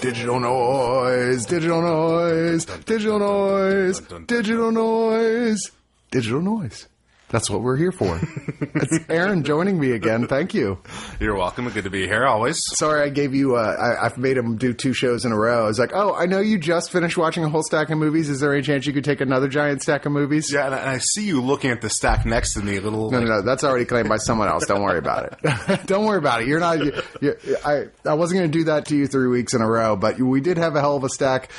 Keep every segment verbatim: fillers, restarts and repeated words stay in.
Digital noise, digital noise, digital noise, digital noise, digital noise. That's what we're here for. It's Aaron joining me again. Thank you. You're welcome. Good to be here always. Sorry I gave you, uh, I, I've made him do two shows in a row. I was like, oh, I know you just finished watching a whole stack of movies. Is there any chance you could take another giant stack of movies? Yeah, and I, and I see you looking at the stack next to me a little. No, like... no, no, that's already claimed by someone else. Don't worry about it. Don't worry about it. You're not, you, you, I, I wasn't going to do that to you three weeks in a row, but we did have a hell of a stack.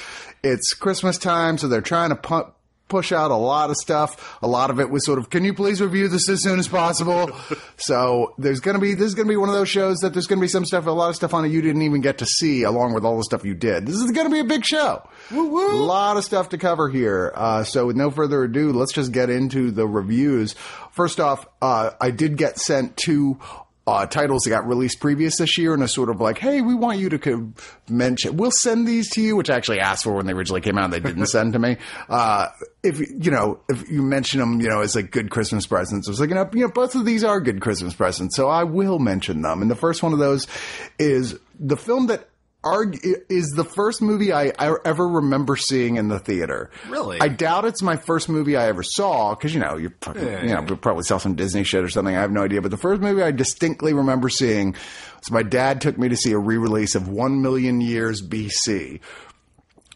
It's Christmas time, so they're trying to pump. push out a lot of stuff. A lot of it was sort of, can you please review this as soon as possible? So there's going to be, this is going to be one of those shows that there's going to be some stuff, a lot of stuff on it you didn't even get to see along with all the stuff you did. This is going to be a big show. Woo woo. A lot of stuff to cover here. Uh, so with no further ado, let's just get into the reviews. First off, uh, I did get sent two Uh, titles that got released previous this year and are sort of like, hey, we want you to co- mention, we'll send these to you, which I actually asked for when they originally came out and they didn't send to me. Uh, if, you know, if you mention them, you know, as like good Christmas presents, I was like, you know, you know, both of these are good Christmas presents, so I will mention them. And the first one of those is the film that argue, is the first movie I, I ever remember seeing in the theater. Really? I doubt it's my first movie I ever saw, because, you know, you, probably, yeah, yeah, you know, yeah. probably saw some Disney shit or something. I have no idea. But the first movie I distinctly remember seeing was my dad took me to see a re-release of One Million Years B C,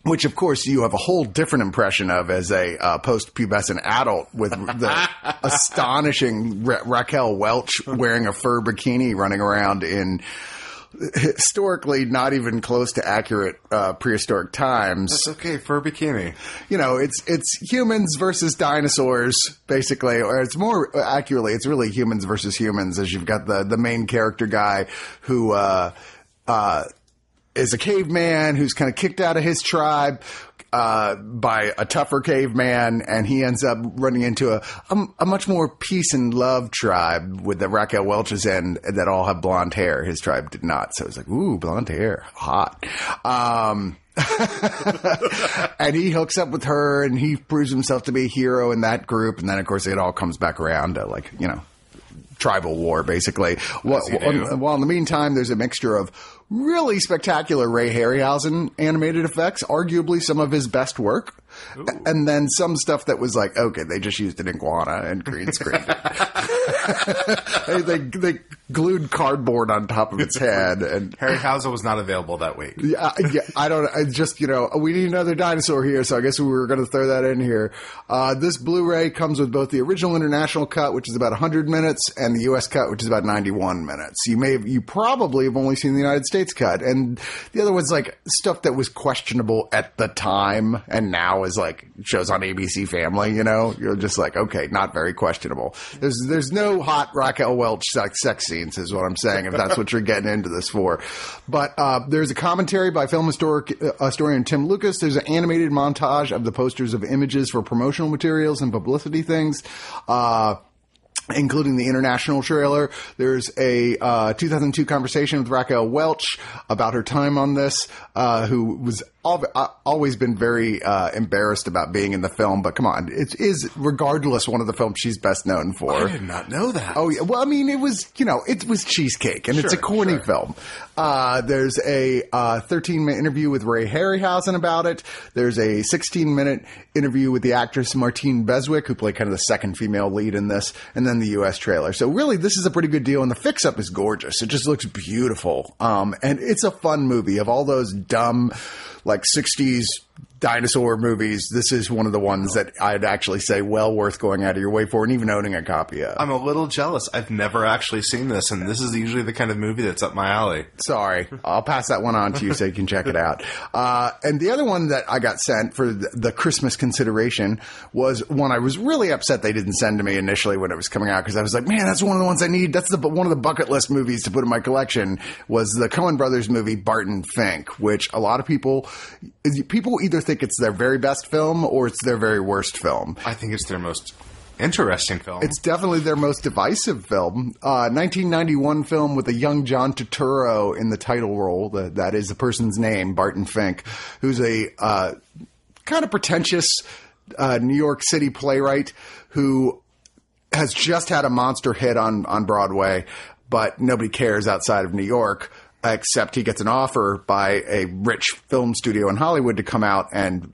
which, of course, you have a whole different impression of as a uh, post-pubescent adult with the astonishing Ra- Raquel Welch wearing a fur bikini running around in... historically not even close to accurate uh, prehistoric times. That's okay for a bikini. You know, it's it's humans versus dinosaurs, basically. Or it's more accurately, it's really humans versus humans, as you've got the, the main character guy who uh, uh, is a caveman who's kind of kicked out of his tribe Uh, by a tougher caveman, and he ends up running into a, a, a much more peace and love tribe with the Raquel Welch's end that all have blonde hair. His tribe did not. So it's like, ooh, blonde hair. Hot. Um, and he hooks up with her and he proves himself to be a hero in that group. And then of course it all comes back around to, like, you know, tribal war, basically. Well, while in the meantime, there's a mixture of really spectacular Ray Harryhausen animated effects, arguably some of his best work. Ooh. And then some stuff that was like, okay, they just used an iguana and green screen. they, they, they glued cardboard on top of its head. And Harryhausen was not available that week. Yeah, yeah, I don't I just, you know, we need another dinosaur here, so I guess we were going to throw that in here. Uh, this Blu-ray comes with both the original international cut, which is about one hundred minutes, and the U S cut, which is about ninety-one minutes. You may have, you probably have only seen the United States cut. And the other one's like stuff that was questionable at the time and now is like shows on A B C Family, you know? You're just like, okay, not very questionable. There's there's no hot Raquel Welch sex scenes is what I'm saying, if that's what you're getting into this for. But uh, there's a commentary by film historic, uh, historian Tim Lucas. There's an animated montage of the posters of images for promotional materials and publicity things, uh, including the international trailer. There's a uh, two thousand two conversation with Raquel Welch about her time on this, uh, who was al- always been very uh, embarrassed about being in the film. But come on, it is regardless one of the films she's best known for. I did not know that. Oh, yeah. Well, I mean, it was, you know, it was Cheesecake, and sure, it's a corny sure. film. Uh, there's a uh, thirteen-minute interview with Ray Harryhausen about it. There's a sixteen-minute interview with the actress Martine Beswick, who played kind of the second female lead in this, and then the U S trailer. So really, this is a pretty good deal, and the fix-up is gorgeous. It just looks beautiful. Um, and it's a fun movie. Of all those dumb, like, sixties dinosaur movies, this is one of the ones that I'd actually say well worth going out of your way for and even owning a copy of. I'm a little jealous. I've never actually seen this, and this is usually the kind of movie that's up my alley. Sorry. I'll pass that one on to you so you can check it out. Uh, and the other one that I got sent for the, the Christmas consideration was one I was really upset they didn't send to me initially when it was coming out, because I was like, man, that's one of the ones I need. That's the one of the bucket list movies to put in my collection, was the Coen Brothers movie Barton Fink, which a lot of people people either think it's their very best film or it's their very worst film. I think it's their most interesting film. It's definitely their most divisive film. Uh, nineteen ninety-one film with a young John Turturro in the title role. The, that is the person's name, Barton Fink, who's a uh, kind of pretentious uh, New York City playwright who has just had a monster hit on, on Broadway, but nobody cares outside of New York. Except he gets an offer by a rich film studio in Hollywood to come out and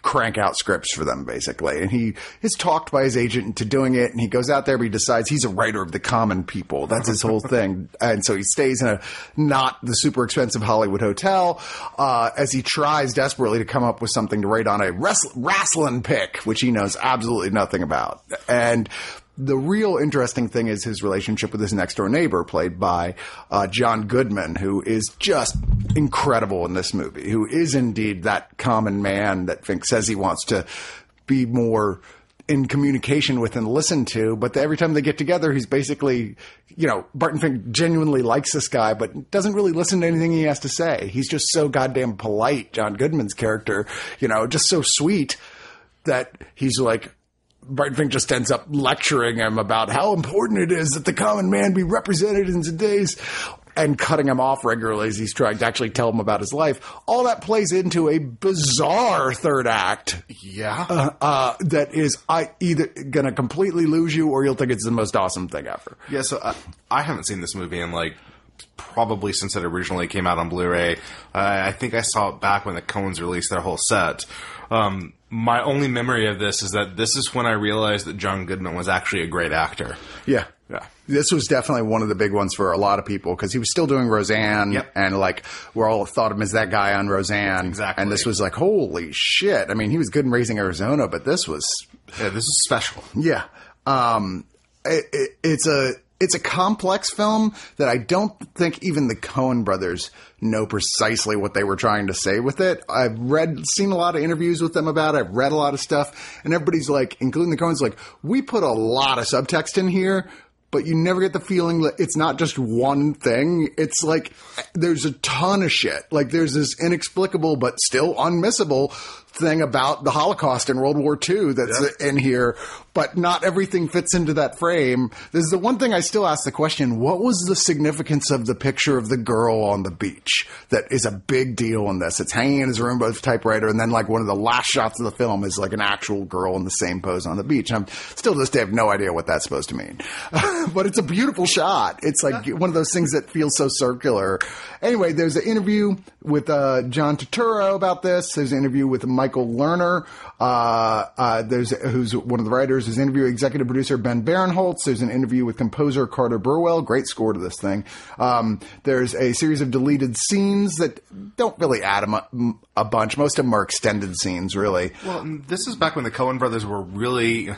crank out scripts for them, basically. And he is talked by his agent into doing it, and he goes out there, but he decides he's a writer of the common people. That's his whole thing. And so he stays in a not the super expensive Hollywood hotel uh, as he tries desperately to come up with something to write on a wrestl- wrestling pick, which he knows absolutely nothing about. And the real interesting thing is his relationship with his next-door neighbor, played by uh, John Goodman, who is just incredible in this movie, who is indeed that common man that Fink says he wants to be more in communication with and listen to. But every time they get together, he's basically, you know, Barton Fink genuinely likes this guy, but doesn't really listen to anything he has to say. He's just so goddamn polite, John Goodman's character, you know, just so sweet that he's like, Barton Fink just ends up lecturing him about how important it is that the common man be represented in today's, and cutting him off regularly as he's trying to actually tell him about his life. All that plays into a bizarre third act. Yeah. Uh, uh, that is I either going to completely lose you, or you'll think it's the most awesome thing ever. Yeah, so I, I haven't seen this movie in like probably since it originally came out on Blu-ray. Uh, I think I saw it back when the Coens released their whole set. Um, my only memory of this is that this is when I realized that John Goodman was actually a great actor. Yeah. Yeah. This was definitely one of the big ones for a lot of people, because he was still doing Roseanne, yep. and like we're all thought of him as that guy on Roseanne. Exactly. And this was like, holy shit. I mean, he was good in Raising Arizona, but this was... Yeah, this is special. Yeah. Um, it, it, it's a... It's a complex film that I don't think even the Coen brothers know precisely what they were trying to say with it. I've read, seen a lot of interviews with them about it. I've read a lot of stuff. And everybody's like, including the Coens, like, we put a lot of subtext in here, but you never get the feeling that it's not just one thing. It's like there's a ton of shit. Like there's this inexplicable but still unmissable thing about the Holocaust and World War Two that's yep. in here, but not everything fits into that frame. This is the one thing I still ask the question, what was the significance of the picture of the girl on the beach? That is a big deal in this. It's hanging in his room by his typewriter, and then like one of the last shots of the film is like an actual girl in the same pose on the beach. I'm still to this day have no idea what that's supposed to mean. But it's a beautiful shot. It's like one of those things that feels so circular. Anyway, there's an interview with uh, John Turturro about this. There's an interview with Michael Lerner, uh, uh, there's who's one of the writers. There's an interview with executive producer Ben Barinholtz. There's an interview with composer Carter Burwell. Great score to this thing. Um, there's a series of deleted scenes that don't really add a, a bunch. Most of them are extended scenes, really. Well, this is back when the Coen brothers were really...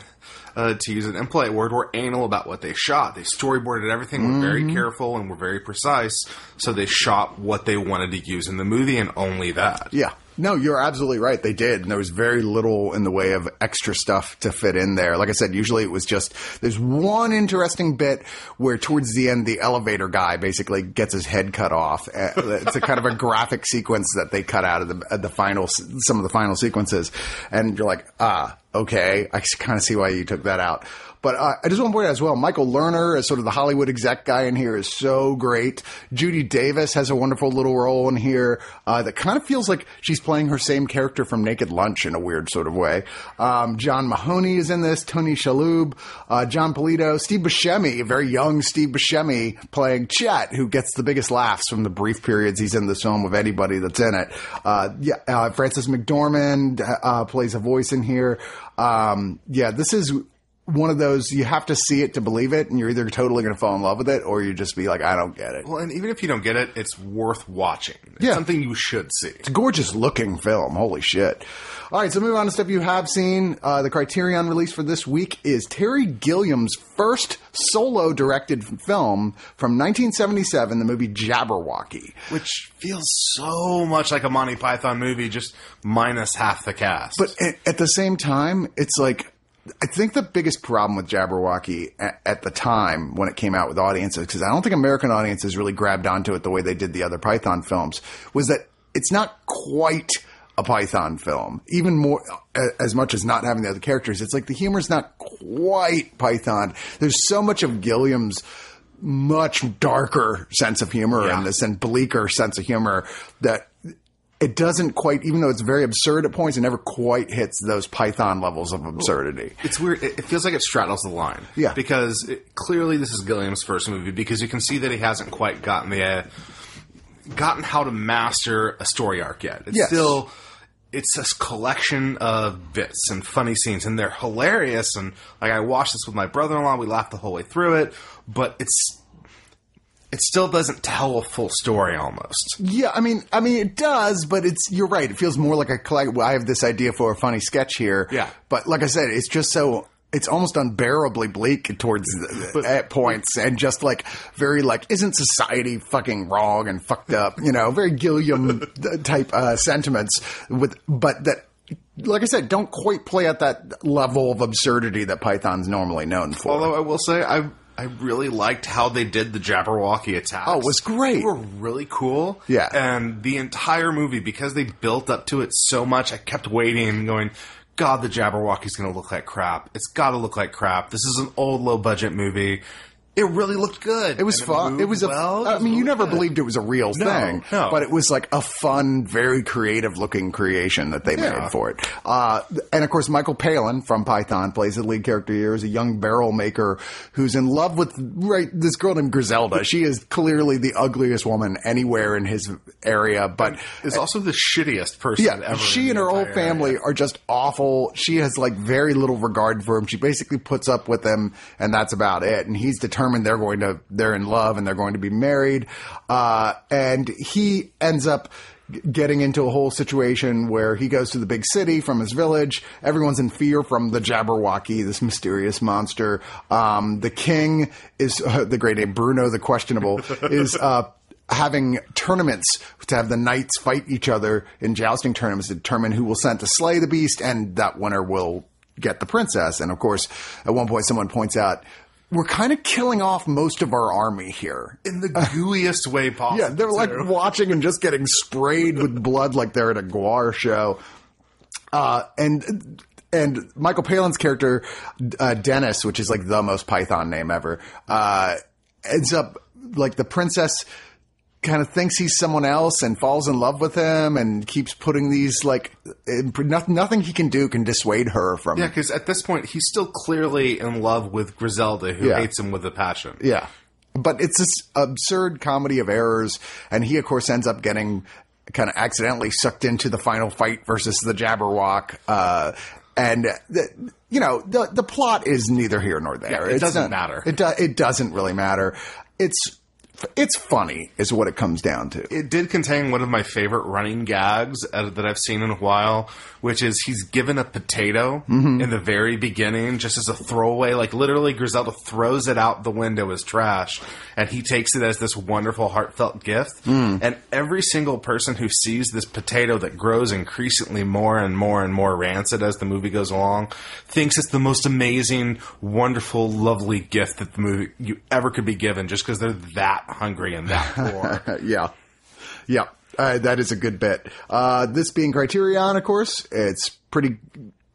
Uh, to use an impolite word, were anal about what they shot. They storyboarded everything, mm-hmm. were very careful, and were very precise, so they shot what they wanted to use in the movie, and only that. Yeah. No, you're absolutely right. They did, and there was very little in the way of extra stuff to fit in there. Like I said, usually it was just, there's one interesting bit where towards the end, the elevator guy basically gets his head cut off. It's a kind of a graphic sequence that they cut out of the, the final, some of the final sequences, and you're like, ah, okay, I kind of see why you took that out. But uh, I just want to point out as well, Michael Lerner as sort of the Hollywood exec guy in here is so great. Judy Davis has a wonderful little role in here uh, that kind of feels like she's playing her same character from Naked Lunch in a weird sort of way. Um, John Mahoney is in this, Tony Shalhoub, uh, John Polito, Steve Buscemi, a very young Steve Buscemi playing Chet, who gets the biggest laughs from the brief periods he's in this film of anybody that's in it. Uh, yeah, uh, Frances McDormand uh, plays a voice in here. Um, yeah, this is... one of those, you have to see it to believe it, and you're either totally going to fall in love with it, or you just be like, I don't get it. Well, and even if you don't get it, it's worth watching. It's yeah. something you should see. It's a gorgeous-looking film. Holy shit. All right, so moving on to stuff you have seen. Uh, the Criterion release for this week is Terry Gilliam's first solo-directed film from nineteen seventy-seven, the movie Jabberwocky. Which feels so much like a Monty Python movie, just minus half the cast. But at the same time, it's like... I think the biggest problem with Jabberwocky at the time when it came out with audiences, because I don't think American audiences really grabbed onto it the way they did the other Python films, was that it's not quite a Python film. Even more, as much as not having the other characters, it's like the humor's not quite Python. There's so much of Gilliam's much darker sense of humor yeah. in this, and bleaker sense of humor, that... it doesn't quite, even though it's very absurd at points, it never quite hits those Python levels of absurdity. It's weird. It feels like it straddles the line. Yeah. Because it, clearly this is Gilliam's first movie, because you can see that he hasn't quite gotten the uh, gotten how to master a story arc yet. It's yes. still, it's this collection of bits and funny scenes, and they're hilarious. And like I watched this with my brother-in-law, we laughed the whole way through it, but it's... it still doesn't tell a full story almost. Yeah, I mean, I mean, it does, but it's, you're right. It feels more like a, collect- I have this idea for a funny sketch here. Yeah. But like I said, it's just so, it's almost unbearably bleak towards, the, but, at points, and just like very like, isn't society fucking wrong and fucked up? You know, very Gilliam type uh, sentiments with, but that, like I said, don't quite play at that level of absurdity that Python's normally known for. Although I will say, I've, I really liked how they did the Jabberwocky attacks. Oh, it was great. They were really cool. Yeah. And the entire movie, because they built up to it so much, I kept waiting and going, God, the Jabberwocky's going to look like crap. It's got to look like crap. This is an old, low-budget movie. It really looked good. It was and fun. It, it was a. Well. I mean, you never good. believed it was a real no, thing, no. but it was like a fun, very creative-looking creation that they yeah. made for it. Uh, and of course, Michael Palin from Python plays the lead character here, is a young barrel maker who's in love with right this girl named Griselda. She is clearly the ugliest woman anywhere in his area, but is also the shittiest person. Yeah, ever she and her whole family area. are just awful. She has like very little regard for him. She basically puts up with him, and that's about it. And he's determined. They're going to, they're in love and they're going to be married. Uh, and he ends up getting into a whole situation where he goes to the big city from his village. Everyone's in fear from the Jabberwocky, this mysterious monster. Um, the king is uh, the great name, Bruno the Questionable, is, uh, having tournaments to have the knights fight each other in jousting tournaments to determine who will send to slay the beast, and that winner will get the princess. And of course, at one point, someone points out, we're kind of killing off most of our army here. In the gooeyest uh, way possible. Yeah, they're like watching and just getting sprayed with blood like they're at a Guar show. Uh, and and Michael Palin's character, uh, Dennis, which is like the most Python name ever, uh, ends up like the princess... kind of thinks he's someone else and falls in love with him and keeps putting these, like, nothing, nothing he can do can dissuade her from... Yeah, because at this point, he's still clearly in love with Griselda, who yeah. hates him with a passion. Yeah. But it's this absurd comedy of errors, and he, of course, ends up getting kind of accidentally sucked into the final fight versus the Jabberwock, uh... and, the, you know, the the plot is neither here nor there. Yeah, it it's doesn't not, matter. It, do, it doesn't really matter. It's... It's funny is what it comes down to. It did contain one of my favorite running gags uh, that I've seen in a while, which is he's given a potato mm-hmm. in the very beginning just as a throwaway. Like, literally, Griselda throws it out the window as trash, and he takes it as this wonderful, heartfelt gift. Mm. And every single person who sees this potato that grows increasingly more and more and more rancid as the movie goes along thinks it's the most amazing, wonderful, lovely gift that the movie you ever could be given, just because they're that hungry and that poor. yeah. Yeah. Uh, that is a good bit. Uh, this being Criterion, of course, it's pretty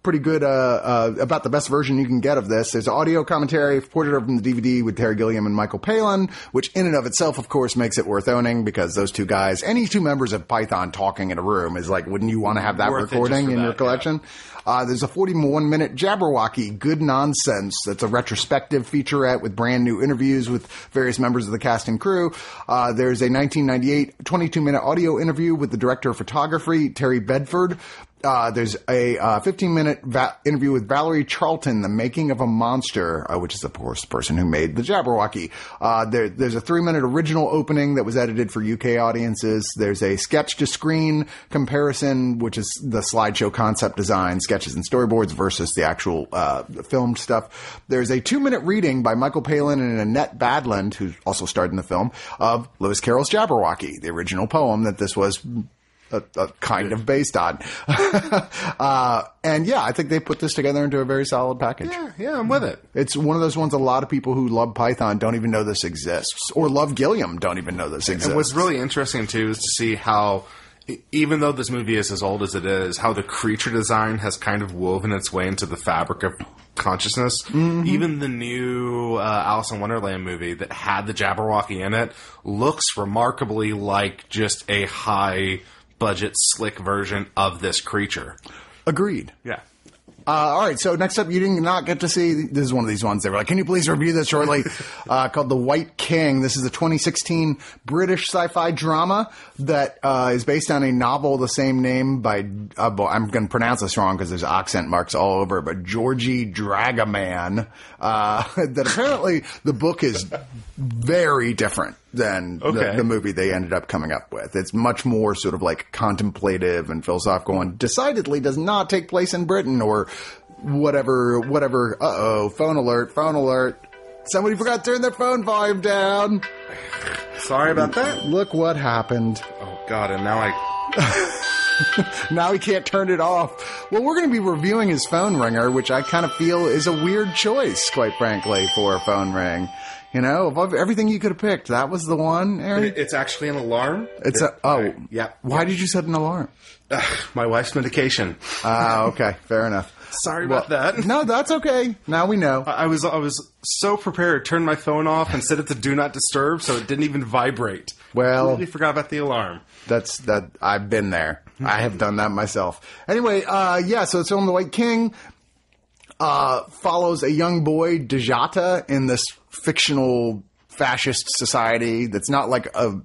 pretty good, uh, uh, about the best version you can get of this. There's audio commentary ported over from the D V D with Terry Gilliam and Michael Palin, which in and of itself, of course, makes it worth owning, because those two guys, any two members of Python talking in a room is like, wouldn't you want to have that worth recording in that, your collection? Yeah. Uh, there's a forty-one minute Jabberwocky, Good Nonsense. That's a retrospective featurette with brand new interviews with various members of the cast and crew. Uh, there's a nineteen ninety-eight twenty-two minute audio interview with the director of photography, Terry Bedford. Uh, there's a uh, fifteen-minute va- interview with Valerie Charlton, The Making of a Monster, uh, which is, of course, the person who made the Jabberwocky. Uh, there, there's a three-minute original opening that was edited for U K audiences. There's a sketch-to-screen comparison, which is the slideshow concept design, sketches and storyboards versus the actual uh, filmed stuff. There's a two-minute reading by Michael Palin and Annette Badland, who also starred in the film, of Lewis Carroll's Jabberwocky, the original poem that this was... A, a kind of based on. uh, and yeah, I think they put this together into a very solid package. Yeah, yeah, I'm with it. It's one of those ones a lot of people who love Python don't even know this exists, or love Gilliam don't even know this exists. And what's really interesting, too, is to see how, even though this movie is as old as it is, how the creature design has kind of woven its way into the fabric of consciousness. Mm-hmm. Even the new uh, Alice in Wonderland movie that had the Jabberwocky in it looks remarkably like just a high... budget, slick version of this creature. Agreed. Yeah. Uh, all right, so next up, you did not get to see... This is one of these ones. They were like, can you please review this shortly? uh, called The White King. This is a twenty sixteen British sci-fi drama that uh, is based on a novel the same name by... Uh, I'm going to pronounce this wrong because there's accent marks all over, but Georgie Dragaman. Uh, that apparently the book is very different than okay. the, the movie they ended up coming up with. It's much more sort of like contemplative and philosophical and decidedly does not take place in Britain or whatever, whatever. Uh-oh, phone alert, phone alert. Somebody forgot to turn their phone volume down. Sorry about that. Look what happened. Oh, God, and now I... Now he can't turn it off. Well, we're going to be reviewing his phone ringer, which I kind of feel is a weird choice, quite frankly, for a phone ring. You know, of everything you could have picked, that was the one, Aaron? It's actually an alarm. It's a... Oh. Right. Yeah. Why yeah. did you set an alarm? Uh, my wife's medication. Ah, uh, okay. Fair enough. Sorry well, about that. No, that's okay. Now we know. I, I was I was so prepared. Turned my phone off and set it to Do Not Disturb, so it didn't even vibrate. Well... I completely forgot about the alarm. That's... that. I've been there. I have done that myself. Anyway, uh, yeah, so it's on The White King... Uh, follows a young boy, Dejata, in this fictional fascist society that's not like a,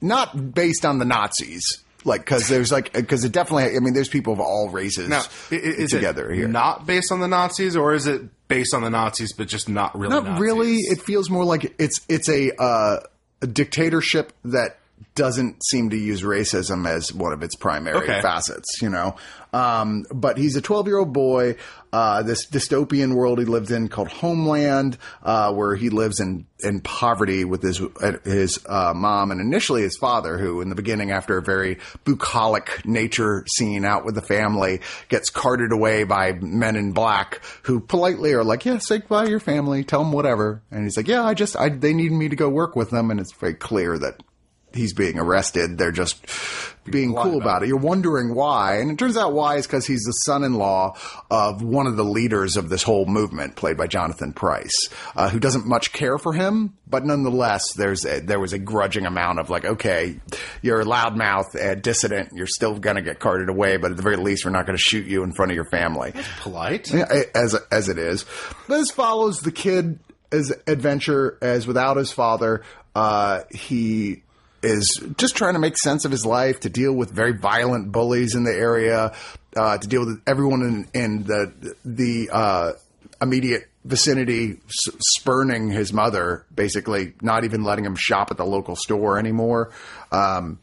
not based on the Nazis. Like, cause there's like, cause it definitely, I mean, there's people of all races now, is together it here. Not based on the Nazis, or is it based on the Nazis, but just not really? Not Nazis? Really. It feels more like it's, it's a, uh, a dictatorship that doesn't seem to use racism as one of its primary okay. facets, you know? Um, but he's a twelve-year-old boy, uh, this dystopian world he lives in called Homeland, uh, where he lives in, in poverty with his, his, uh, mom and initially his father, who in the beginning, after a very bucolic nature scene out with the family, gets carted away by men in black who politely are like, yeah, say goodbye to your family, tell them whatever. And he's like, yeah, I just, I, they need me to go work with them. And it's very clear that he's being arrested. They're just being cool about it. You're wondering why. And it turns out why is because he's the son-in-law of one of the leaders of this whole movement, played by Jonathan Pryce, uh, who doesn't much care for him. But nonetheless, there's a, there was a grudging amount of like, okay, you're a loudmouth and dissident. You're still going to get carted away, but at the very least, we're not going to shoot you in front of your family. That's polite. As, as it is. This follows the kid's adventure as without his father, uh, he... is just trying to make sense of his life, to deal with very violent bullies in the area, uh, to deal with everyone in, in the the uh, immediate vicinity s- spurning his mother, basically not even letting him shop at the local store anymore. Um,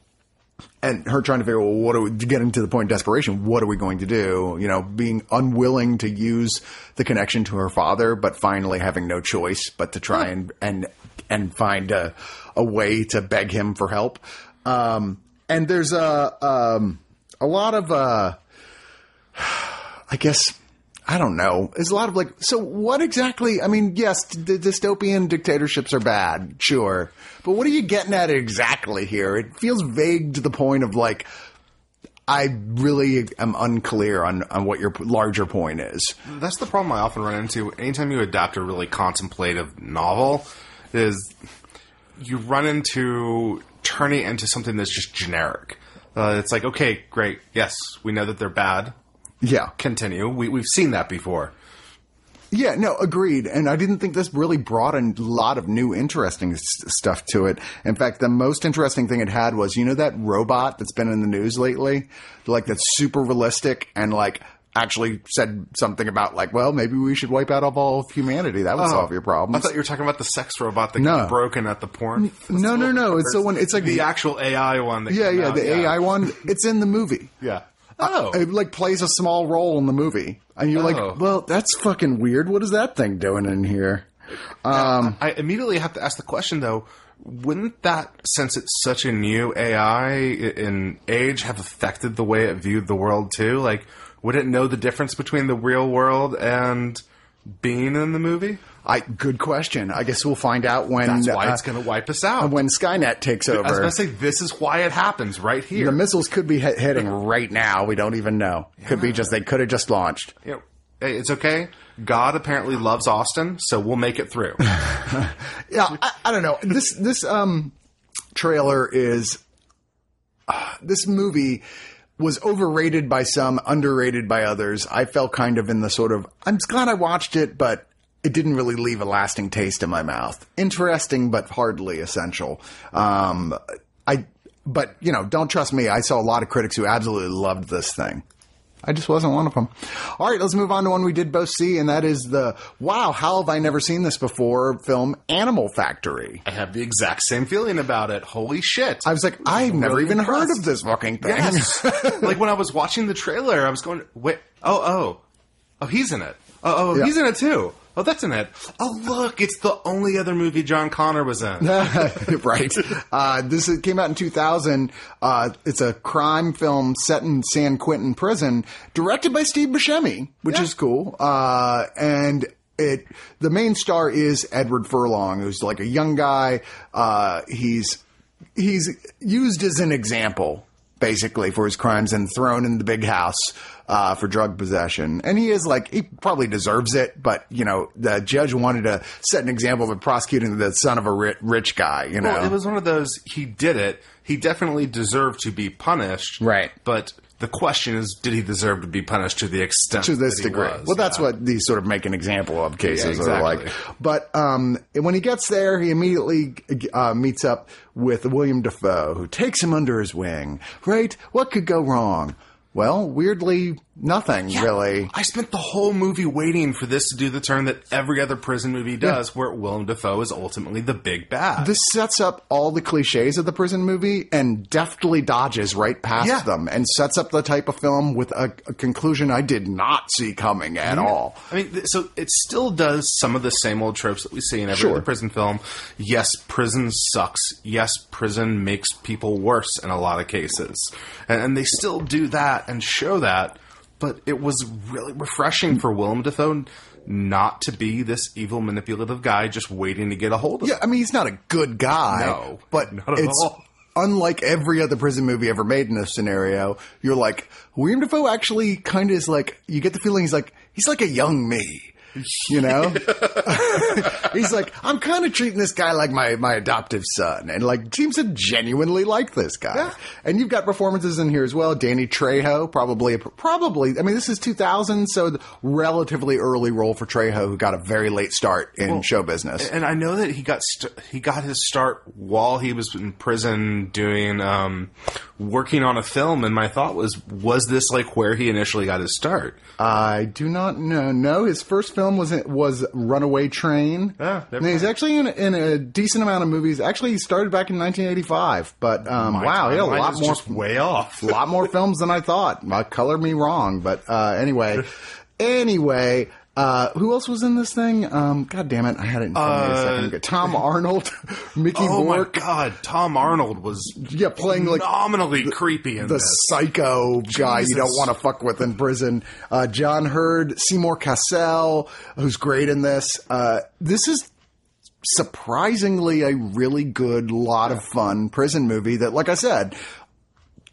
and her trying to figure out, well, what are we, getting to the point of desperation, what are we going to do? You know, being unwilling to use the connection to her father, but finally having no choice but to try and, and, and find a... a way to beg him for help. Um, and there's a, um, a lot of, uh, I guess, I don't know. There's a lot of like, so what exactly, I mean, yes, the dystopian dictatorships are bad. Sure. But what are you getting at exactly here? It feels vague to the point of like, I really am unclear on, on what your larger point is. That's the problem I often run into. Anytime you adapt a really contemplative novel is... you run into turning into something that's just generic. Uh, it's like, okay, great. Yes, we know that they're bad. Yeah. Continue. We, we've seen that before. Yeah, no, agreed. And I didn't think this really brought a lot of new interesting s- stuff to it. In fact, the most interesting thing it had was, you know, that robot that's been in the news lately, like that's super realistic and like actually said something about like, well, maybe we should wipe out all of humanity. That would oh, solve your problems. I thought you were talking about the sex robot that no. got broken at the porn. No, no, no. It's the one. It's like the, the actual A I one. That yeah, yeah, out, the yeah. A I one. It's in the movie. Yeah. Oh, it like plays a small role in the movie, and you're oh. like, "Well, that's fucking weird. What is that thing doing in here?" Um, I immediately have to ask the question, though: wouldn't that, since it's such a new A I in age, have affected the way it viewed the world too? Like, would it know the difference between the real world and being in the movie? I good question. I guess we'll find out when. That's why uh, it's going to wipe us out. When Skynet takes over. I was going to say, this is why it happens right here. The missiles could be he- heading right now. We don't even know. Yeah. Could be just, they could have just launched. Yeah. Hey, it's okay. God apparently loves Austin, so we'll make it through. yeah, I, I don't know. This, this um, trailer is, uh, this movie was overrated by some, underrated by others. I felt kind of in the sort of, I'm glad I watched it, but it didn't really leave a lasting taste in my mouth. Interesting, but hardly essential. Um, I, but you know, don't trust me. I saw a lot of critics who absolutely loved this thing. I just wasn't one of them. All right, let's move on to one we did both see, and that is the wow, how have I never seen this before film Animal Factory. I have the exact same feeling about it. Holy shit. I was like, I've I'm never really even impressed. Heard of this fucking thing. Yes. Like when I was watching the trailer, I was going, wait, oh, oh, oh, he's in it. Oh, oh, yeah. He's in it too. Oh, that's in it. Oh, look, it's the only other movie John Connor was in. Right. Uh, this came out in two thousand. Uh, it's a crime film set in San Quentin prison, directed by Steve Buscemi, which yeah. is cool. Uh, and it the main star is Edward Furlong, who's like a young guy. Uh, he's he's used as an example, basically, for his crimes and thrown in the big house uh, for drug possession. And he is like, he probably deserves it, but, you know, the judge wanted to set an example of prosecuting the son of a rich guy, you know. Well, it was one of those, he did it. He definitely deserved to be punished. Right. But the question is, did he deserve to be punished to the extent to this that he degree? Was? Well, that's yeah. what these sort of make an example of cases yeah, exactly. are like. But um, when he gets there, he immediately uh, meets up with Willem Dafoe, who takes him under his wing. Right? What could go wrong? Well, weirdly, nothing yeah. really. I spent the whole movie waiting for this to do the turn that every other prison movie does, yeah. where Willem Dafoe is ultimately the big bad. This sets up all the cliches of the prison movie and deftly dodges right past yeah. them and sets up the type of film with a, a conclusion I did not see coming at I mean, all. I mean, so it still does some of the same old tropes that we see in every sure. other prison film. Yes, prison sucks. Yes, prison makes people worse in a lot of cases. And, and they still do that. And show that, but it was really refreshing for Willem Dafoe not to be this evil, manipulative guy just waiting to get a hold of him. Yeah, I mean, he's not a good guy. No, but not at it's all. Unlike every other prison movie ever made in this scenario. You're like, Willem Dafoe actually kind of is like, you get the feeling he's like, he's like a young me. You know, he's like, I'm kind of treating this guy like my, my adoptive son, and like seems to genuinely like this guy. Yeah. And you've got performances in here as well. Danny Trejo, probably, probably. I mean, this is two thousand, so the relatively early role for Trejo, who got a very late start in well, show business. And I know that he got st- he got his start while he was in prison doing um, working on a film. And my thought was, was this like where he initially got his start? I do not know. No, his first film film was was Runaway Train. Ah, and he's actually in, in a decent amount of movies. Actually, he started back in nineteen eighty-five, but um, wow, he had a lot more way off, a lot more films than I thought. Uh, color me wrong, but uh, anyway, anyway, uh, who else was in this thing? Um, God damn it, I had it in front of me a second ago. Tom Arnold, Mickey oh Rourke. Oh my God, Tom Arnold was yeah playing like phenomenally the, creepy in the this. psycho Jesus. guy you don't want to fuck with in prison. Uh, John Hurd, Seymour Cassell, who's great in this. Uh, this is surprisingly a really good, lot of fun prison movie that, like I said,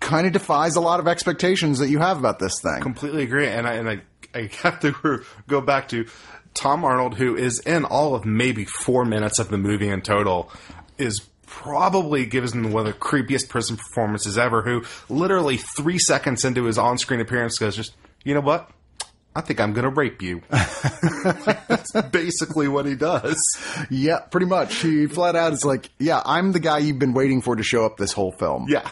kind of defies a lot of expectations that you have about this thing. Completely agree, and I and I. I have to go back to Tom Arnold, who is in all of maybe four minutes of the movie in total, is probably gives him one of the creepiest prison performances ever, who literally three seconds into his on-screen appearance goes, just, you know what? I think I'm going to rape you. That's basically what he does. Yeah, pretty much. He flat out is like, yeah, I'm the guy you've been waiting for to show up this whole film. Yeah.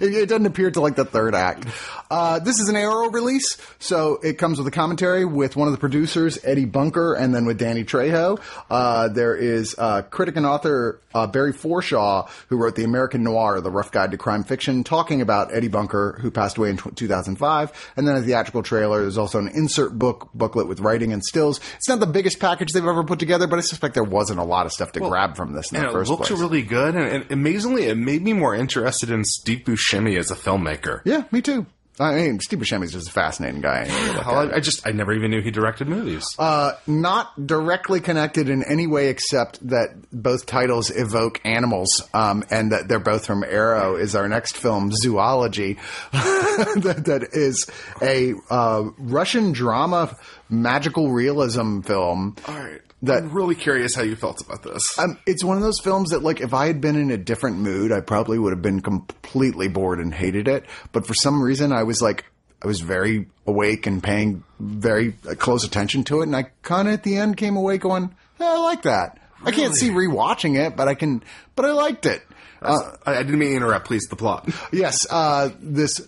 It doesn't appear to like the third act. Uh, this is an Arrow release, so it comes with a commentary with one of the producers, Eddie Bunker, and then with Danny Trejo. Uh, there is uh, critic and author uh, Barry Forshaw, who wrote The American Noir, The Rough Guide to Crime Fiction, talking about Eddie Bunker, who passed away in two thousand five. And then a theatrical trailer, there's also an insert book booklet with writing and stills. It's not the biggest package they've ever put together, but I suspect there wasn't a lot of stuff to well, grab from this in the first place. It looks really good, and, and amazingly, it made me more interested in Steve Buscemi as a filmmaker. Yeah, me too. I mean, Steve Buscemi's just a fascinating guy. I, I just, I never even knew he directed movies. Uh, not directly connected in any way except that both titles evoke animals, um, and that they're both from Arrow is our next film, Zoology, that, that is a uh, Russian drama magical realism film. All right. That, I'm really curious how you felt about this. Um, it's one of those films that, like, if I had been in a different mood, I probably would have been completely bored and hated it. But for some reason, I was, like, I was very awake and paying very close attention to it. And I kind of, at the end, came away going, eh, I like that. Really? I can't see rewatching it, but I can, but I liked it. Uh, I didn't mean to interrupt. Please, the plot. Yes. Uh, this...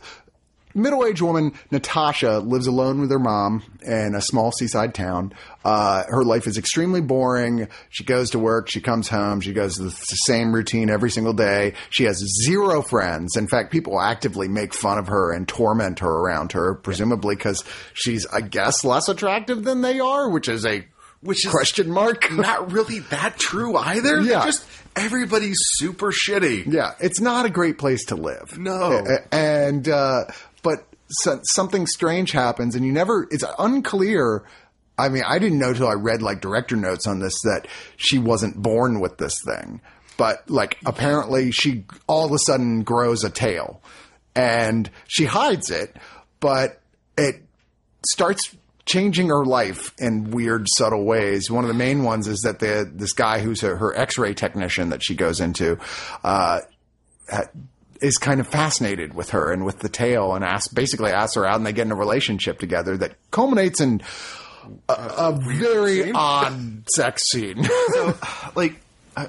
middle-aged woman, Natasha, lives alone with her mom in a small seaside town. Uh, her life is extremely boring. She goes to work. She comes home. She goes to the same routine every single day. She has zero friends. In fact, people actively make fun of her and torment her around her, presumably because she's, I guess, less attractive than they are, which is a which is question mark. Not really that true either. Yeah. Just everybody's super shitty. Yeah. It's not a great place to live. No. And, uh, but so, something strange happens, and you never – it's unclear. I mean, I didn't know till I read, like, director notes on this that she wasn't born with this thing. But, like, apparently she all of a sudden grows a tail, and she hides it, but it starts – changing her life in weird, subtle ways. One of the main ones is that the this guy who's her, her X-ray technician that she goes into uh, is kind of fascinated with her and with the tale and asks, basically asks her out, and they get in a relationship together that culminates in a, a very odd sex scene. So, like, I,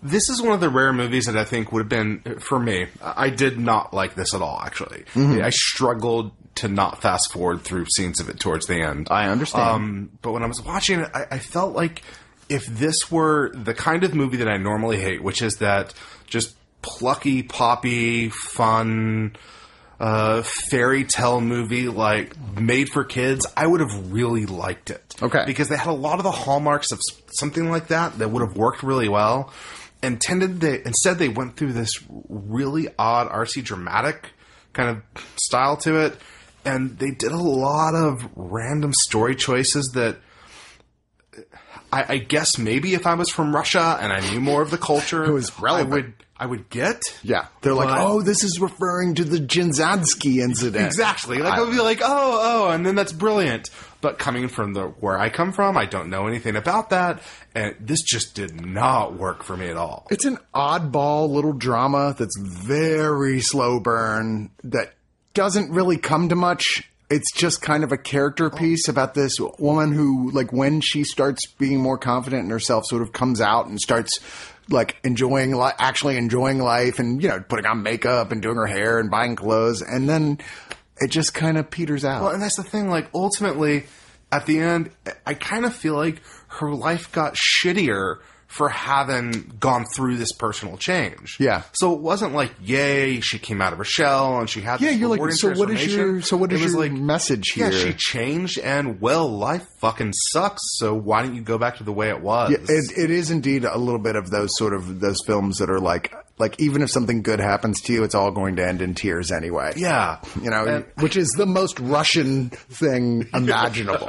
this is one of the rare movies that I think would have been, for me, I did not like this at all, actually. Mm-hmm. I struggled to not fast forward through scenes of it towards the end. I understand. Um, but when I was watching it, I, I felt like if this were the kind of movie that I normally hate, which is that just plucky, poppy, fun, uh, fairy tale movie, like made for kids, I would have really liked it. Okay. Because they had a lot of the hallmarks of something like that that would have worked really well. And tended they, instead they went through this really odd, artsy, dramatic kind of style to it. And they did a lot of random story choices that I, I guess maybe if I was from Russia and I knew more of the culture, it was relevant. I would, I would get. Yeah. They're but, like, oh, this is referring to the Jinzadsky incident. Exactly. Like I, I would be like, oh, oh, and then that's brilliant. But coming from the where I come from, I don't know anything about that. And this just did not work for me at all. It's an oddball little drama that's very slow burn that doesn't really come to much. It's just kind of a character piece about this woman who, like, when she starts being more confident in herself, sort of comes out and starts, like, enjoying li- actually enjoying life and, you know, putting on makeup and doing her hair and buying clothes. And then it just kind of peters out. Well, and that's the thing. Like, ultimately, at the end, I kind of feel like her life got shittier for having gone through this personal change. Yeah. So it wasn't like, yay, she came out of her shell and she had this rewarding transformation. Yeah, you're like, so what is your, so what is your like, message here? Yeah, she changed and, well, life fucking sucks, so why don't you go back to the way it was? Yeah, it, it is indeed a little bit of those sort of, those films that are like, like, even if something good happens to you, it's all going to end in tears anyway. Yeah. You know, and, which is the most Russian thing imaginable.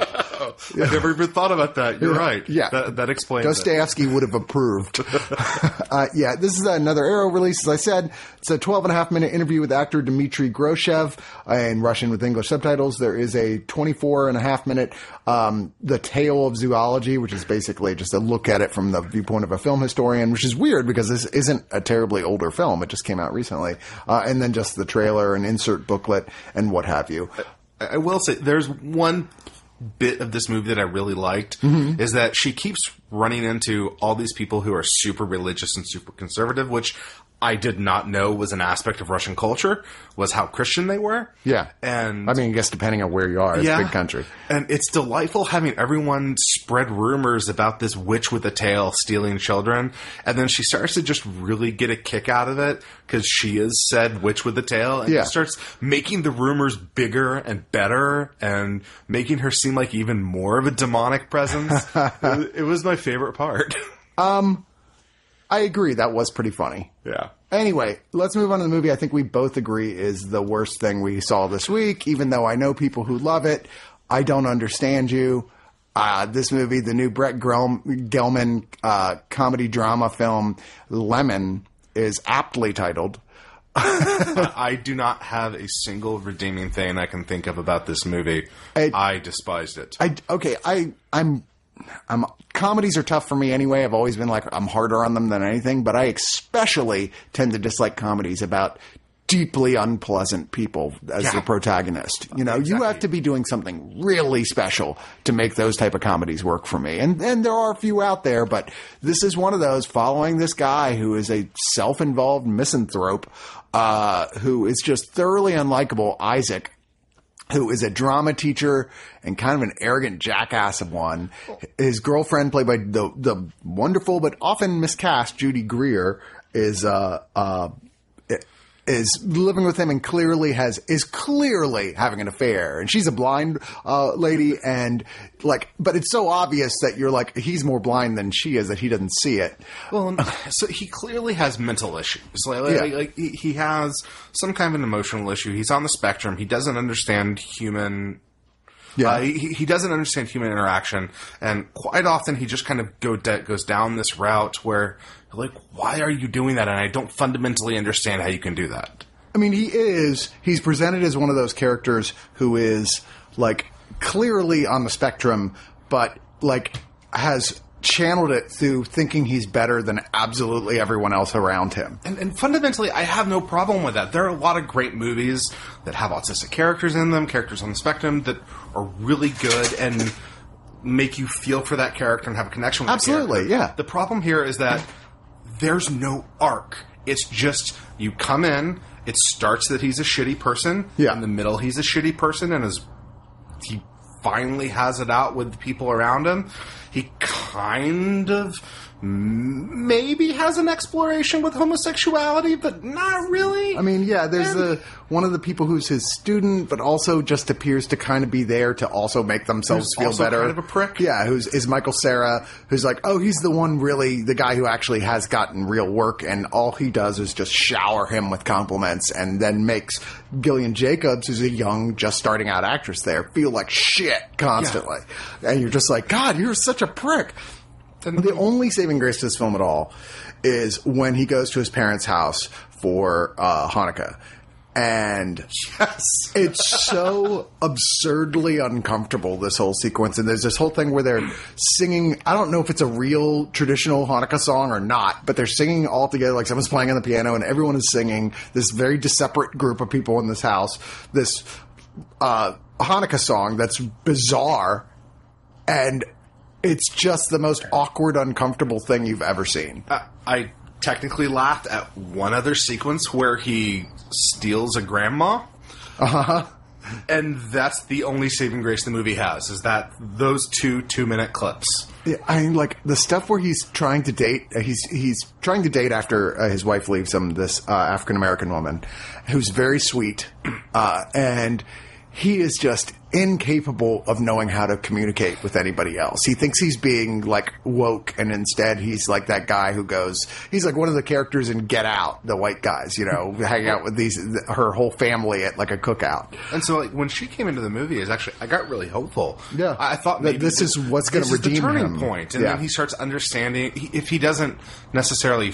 Yeah. I've never even thought about that. You're yeah. right. Yeah. That, that explains Dostoevsky it. Would have approved. uh, yeah. This is another Arrow release, as I said. It's a twelve and a half minute interview with actor Dmitry Groshev uh, in Russian with English subtitles. There is a twenty-four and a half minute um, The Tale of Zoology, which is basically just a look at it from the viewpoint of a film historian, which is weird because this isn't a terribly older film. It just came out recently. Uh, and then just the trailer, an insert booklet, and what have you. I will say, there's one bit of this movie that I really liked, mm-hmm. is that she keeps running into all these people who are super religious and super conservative, which I did not know was an aspect of Russian culture, was how Christian they were. Yeah. And I mean, I guess depending on where you are, it's yeah, a big country. And it's delightful having everyone spread rumors about this witch with a tail stealing children. And then she starts to just really get a kick out of it because she is said witch with a tail. And yeah. It starts making the rumors bigger and better and making her seem like even more of a demonic presence. it, it was my favorite part. Um... I agree. That was pretty funny. Yeah. Anyway, let's move on to the movie. I think we both agree is the worst thing we saw this week, even though I know people who love it. I don't understand you. Uh, this movie, the new Brett Gelman uh, comedy drama film, Lemon, is aptly titled. I do not have a single redeeming thing I can think of about this movie. I, I despised it. I, okay, I, I'm... Um, comedies are tough for me anyway. I've always been like, I'm harder on them than anything, but I especially tend to dislike comedies about deeply unpleasant people as yeah. the protagonist. You know, exactly. You have to be doing something really special to make those type of comedies work for me. And, and there are a few out there, but this is one of those, following this guy who is a self-involved misanthrope, uh, who is just thoroughly unlikable, Isaac, who is a drama teacher and kind of an arrogant jackass of one. His girlfriend, played by the the wonderful but often miscast Judy Greer, is uh uh is living with him and clearly has is clearly having an affair. And she's a blind uh lady, and like, but it's so obvious that you're like, he's more blind than she is, that he doesn't see it. Well, so he clearly has mental issues. Like, yeah. like, like he has some kind of an emotional issue. He's on the spectrum. He doesn't understand human. Yeah, uh, he, he doesn't understand human interaction, and quite often he just kind of go de- goes down this route where, like, why are you doing that? And I don't fundamentally understand how you can do that. I mean, he is he's presented as one of those characters who is like clearly on the spectrum, but like has channeled it through thinking he's better than absolutely everyone else around him. And, and fundamentally, I have no problem with that. There are a lot of great movies that have autistic characters in them, characters on the spectrum, that are really good and make you feel for that character and have a connection with absolutely, that character. Absolutely, yeah. The problem here is that there's no arc. It's just, you come in, it starts that he's a shitty person, yeah. in the middle he's a shitty person, and is he finally has it out with the people around him. He kind of maybe has an exploration with homosexuality, but not really. I mean, yeah, there's and, a, one of the people who's his student, but also just appears to kind of be there to also make themselves feel also better. Kind of a prick. Yeah, who's is Michael Cera, who's like, oh, he's the one really, the guy who actually has gotten real work, and all he does is just shower him with compliments, and then makes Gillian Jacobs, who's a young, just starting out actress there, feel like shit constantly. Yeah. And you're just like, God, you're such a prick. The only saving grace to this film at all is when he goes to his parents' house for uh, Hanukkah. And yes. It's so absurdly uncomfortable, this whole sequence. And there's this whole thing where they're singing, I don't know if it's a real traditional Hanukkah song or not, but they're singing all together, like someone's playing on the piano and everyone is singing, this very separate group of people in this house, this uh, Hanukkah song that's bizarre, and it's just the most awkward, uncomfortable thing you've ever seen. Uh, I technically laughed at one other sequence where he steals a grandma. Uh-huh. And that's the only saving grace the movie has, is that those two two-minute clips. Yeah, I mean, like, the stuff where he's trying to date, uh, he's he's trying to date after uh, his wife leaves him, this uh, African-American woman, who's very sweet, uh, and he is just incapable of knowing how to communicate with anybody else. He thinks he's being, like, woke, and instead he's like that guy who goes, he's like one of the characters in Get Out, the white guys, you know, hanging out with these, her whole family at, like, a cookout. And so, like, when she came into the movie, is actually, I got really hopeful. Yeah. I thought maybe this is what's going to redeem him. This is the turning point. And yeah. Then he starts understanding, he, if he doesn't necessarily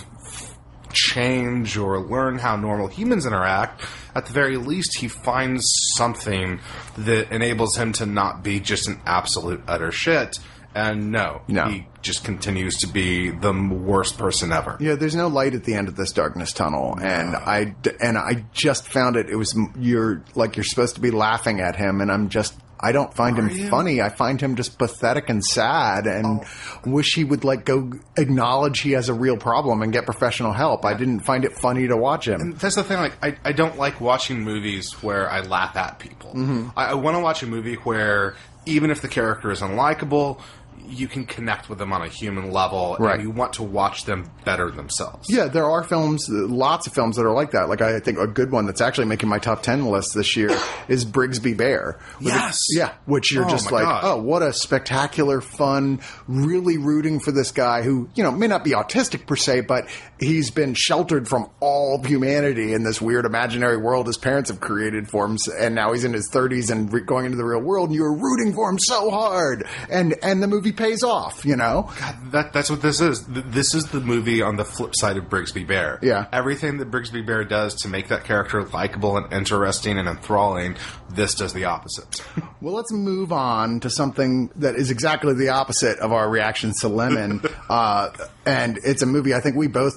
change or learn how normal humans interact, at the very least he finds something that enables him to not be just an absolute utter shit And no, no, he just continues to be the worst person ever. Yeah, there's no light at the end of this darkness tunnel, and I and I just found it. It was you're like you're supposed to be laughing at him, and I'm just I don't find Are him you? funny. I find him just pathetic and sad, and oh. wish he would like go acknowledge he has a real problem and get professional help. I didn't find it funny to watch him. And that's the thing. Like I, I don't like watching movies where I laugh at people. Mm-hmm. I, I want to watch a movie where even if the character is unlikable, you can connect with them on a human level, right, and you want to watch them better themselves. Yeah, there are films, lots of films that are like that. Like, I think a good one that's actually making my top ten list this year is Brigsby Bear. Yes! A, yeah, which you're oh just like, gosh. oh, what a spectacular, fun, really rooting for this guy who, you know, may not be autistic per se, but he's been sheltered from all of humanity in this weird imaginary world his parents have created for him, and now he's in his thirties and re- going into the real world, and you're rooting for him so hard! And, and the movie pays off, you know? God, that, that's what this is. This is the movie on the flip side of Brigsby Bear. Yeah. Everything that Brigsby Bear does to make that character likable and interesting and enthralling, this does the opposite. Well, let's move on to something that is exactly the opposite of our reactions to Lemon. uh, and it's a movie I think we both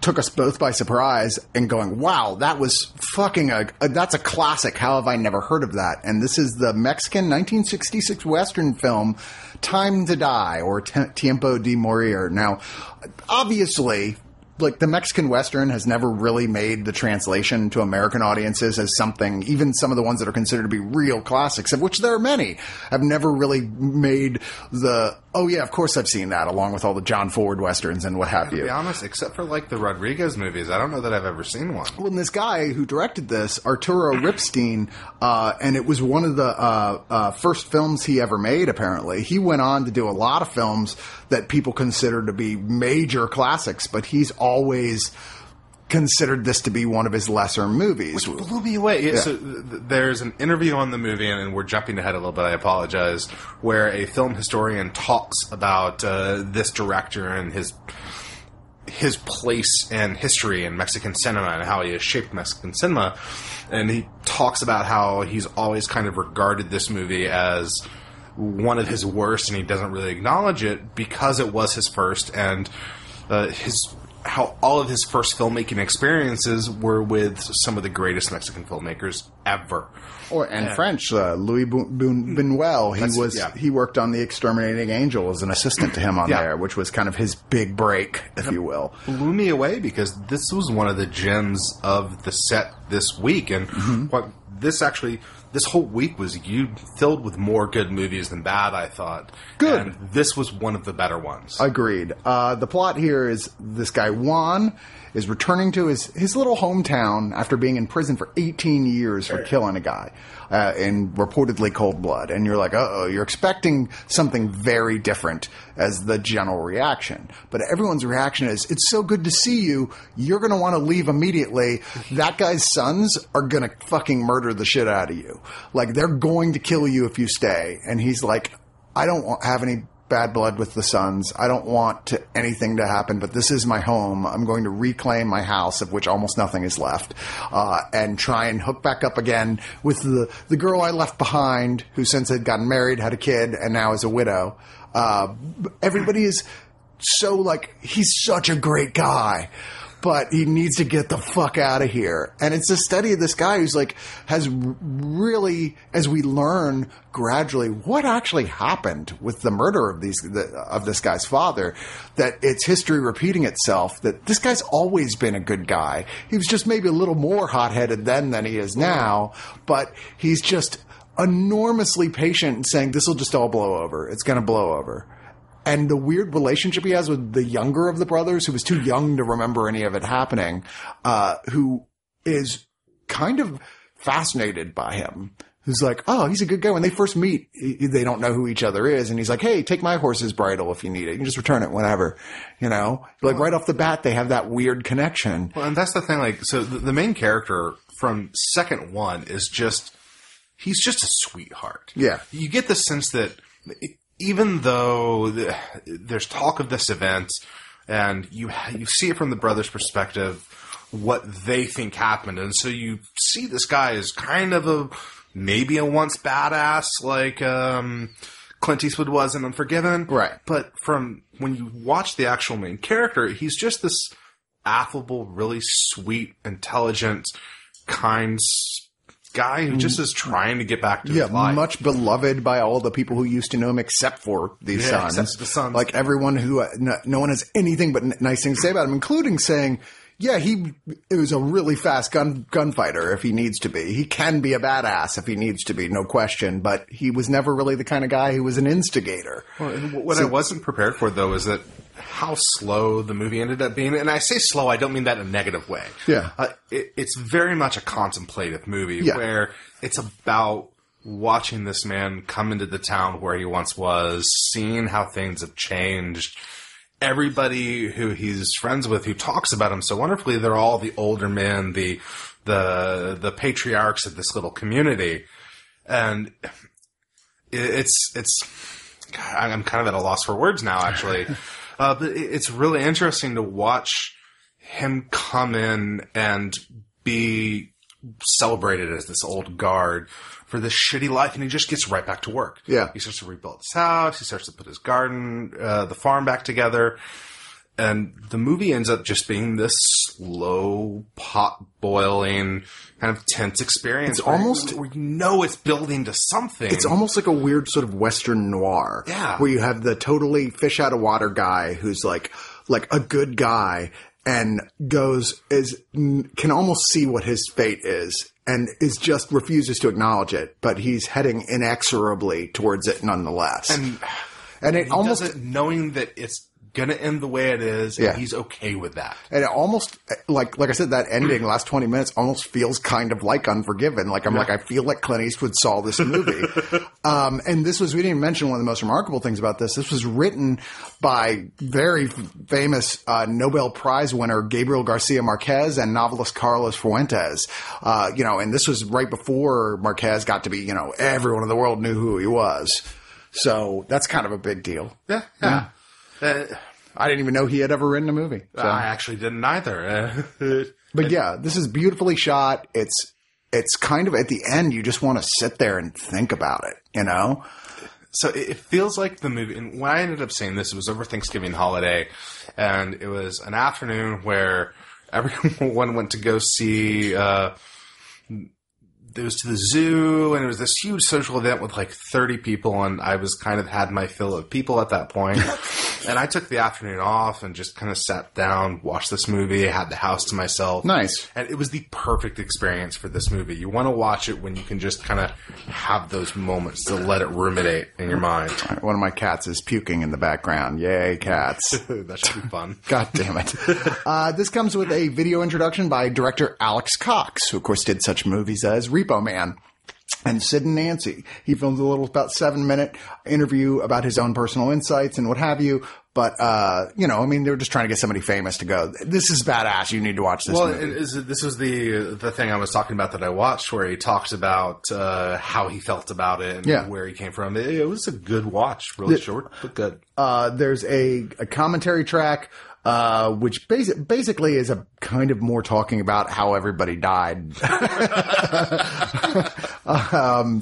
took us both by surprise and going, wow, that was fucking a, a... That's a classic. How have I never heard of that? And this is the Mexican nineteen sixty-six Western film Time to Die, or Tiempo de Morir. Now, obviously, like, the Mexican Western has never really made the translation to American audiences as something, even some of the ones that are considered to be real classics, of which there are many, have never really made the... Oh, yeah, of course I've seen that, along with all the John Ford Westerns and what have you. To be honest, except for, like, the Rodriguez movies, I don't know that I've ever seen one. Well, and this guy who directed this, Arturo Ripstein, uh, and it was one of the uh, uh, first films he ever made, apparently. He went on to do a lot of films that people consider to be major classics, but he's always considered this to be one of his lesser movies. Which blew me away. Yeah, yeah. So th- there's an interview on the movie, and, and we're jumping ahead a little bit, I apologize, where a film historian talks about uh, this director and his his place and history in Mexican cinema and how he has shaped Mexican cinema. And he talks about how he's always kind of regarded this movie as one of his worst, and he doesn't really acknowledge it because it was his first, and uh, his... how all of his first filmmaking experiences were with some of the greatest Mexican filmmakers ever. Or and yeah. French, uh, Louis Buñuel. He was yeah. he worked on The Exterminating Angel as an assistant to him on yeah. there, which was kind of his big break, if it you will. Blew me away because this was one of the gems of the set this week, and mm-hmm. what this actually. This whole week was you filled with more good movies than bad, I thought. Good. And this was one of the better ones. Agreed. Uh, the plot here is this guy, Juan, is returning to his, his little hometown after being in prison for eighteen years for killing a guy uh, in reportedly cold blood. And you're like, uh-oh, you're expecting something very different as the general reaction. But everyone's reaction is, it's so good to see you. You're going to want to leave immediately. That guy's sons are going to fucking murder the shit out of you. Like, they're going to kill you if you stay. And he's like, I don't want, have any bad blood with the sons. I don't want to, anything to happen, but this is my home. I'm going to reclaim my house, of which almost nothing is left, uh, and try and hook back up again with the, the girl I left behind, who since had gotten married, had a kid, and now is a widow. Uh, everybody is so like, he's such a great guy, but he needs to get the fuck out of here. And it's a study of this guy who's like, has really, as we learn gradually, what actually happened with the murder of these the, of this guy's father, that it's history repeating itself, that this guy's always been a good guy. He was just maybe a little more hot-headed then than he is now, but he's just enormously patient in saying, this will just all blow over. It's going to blow over. And the weird relationship he has with the younger of the brothers, who was too young to remember any of it happening, uh, who is kind of fascinated by him. Who's like, oh, he's a good guy. When they first meet, they don't know who each other is. And he's like, hey, take my horse's bridle if you need it. You can just return it whenever, you know? Like, right off the bat, they have that weird connection. Well, and that's the thing, like, so the main character from second one is just, he's just a sweetheart. Yeah. You get the sense that... It, even though the, there's talk of this event, and you you see it from the brothers' perspective, what they think happened, and so you see this guy as kind of a maybe a once badass like um, Clint Eastwood was in Unforgiven. Right. But from when you watch the actual main character, he's just this affable, really sweet, intelligent, kind guy who just is trying to get back to yeah, his life. Yeah, much beloved by all the people who used to know him except for these yeah, sons. Except the sons. Like everyone who uh, – no, no one has anything but n- nice things to say about him, including saying – yeah, he is a really fast gun gunfighter if he needs to be. He can be a badass if he needs to be, no question. But he was never really the kind of guy who was an instigator. Well, and what so, I wasn't prepared for, though, is that how slow the movie ended up being. And I say slow, I don't mean that in a negative way. Yeah. Uh, it, it's very much a contemplative movie yeah. where it's about watching this man come into the town where he once was, seeing how things have changed. Everybody who he's friends with who talks about him so wonderfully, they're all the older men, the the the patriarchs of this little community. And it's it's God, I'm kind of at a loss for words now, actually. uh, but it's really interesting to watch him come in and be celebrated as this old guard for this shitty life, and he just gets right back to work. Yeah. He starts to rebuild his house. He starts to put his garden, uh, the farm back together. And the movie ends up just being this slow, pot-boiling, kind of tense experience. It's where almost... You, where you know it's building to something. It's almost like a weird sort of Western noir. Yeah. Where you have the totally fish-out-of-water guy who's like, like a good guy and goes, is can almost see what his fate is. And is just refuses to acknowledge it, but he's heading inexorably towards it nonetheless. And, and it almost does it knowing that it's going to end the way it is, and yeah. he's okay with that. And it almost like like I said, that ending last twenty minutes almost feels kind of like Unforgiven. Like I'm yeah. like I feel like Clint Eastwood saw this movie. um, and this was we didn't mention one of the most remarkable things about this. This was written by very famous uh, Nobel Prize winner Gabriel Garcia Marquez and novelist Carlos Fuentes. Uh, you know, and this was right before Marquez got to be, you know, everyone in the world knew who he was. So that's kind of a big deal. Yeah, yeah. yeah. Uh, I didn't even know he had ever written a movie. So. I actually didn't either. But yeah, this is beautifully shot. It's it's kind of at the end, you just want to sit there and think about it, you know? So it feels like the movie, and when I ended up seeing this, it was over Thanksgiving holiday, and it was an afternoon where everyone went to go see, uh, it was to the zoo, and it was this huge social event with like thirty people, and I was kind of had my fill of people at that point. And I took the afternoon off and just kind of sat down, watched this movie, had the house to myself. Nice. And it was the perfect experience for this movie. You want to watch it when you can just kind of have those moments to let it ruminate in your mind. One of my cats is puking in the background. Yay, cats. That should be fun. God damn it. uh, this comes with a video introduction by director Alex Cox, who, of course, did such movies as Repo Man. And Sid and Nancy. He filmed a little, about seven minute interview about his own personal insights and what have you. But, uh, you know, I mean, they were just trying to get somebody famous to go, this is badass. You need to watch this well, movie. Well, this was the the thing I was talking about that I watched where he talks about uh, how he felt about it and yeah. where he came from. It, it was a good watch. Really the, short, but good. Uh, there's a, a commentary track. Uh, which basi- basically is a kind of more talking about how everybody died. um,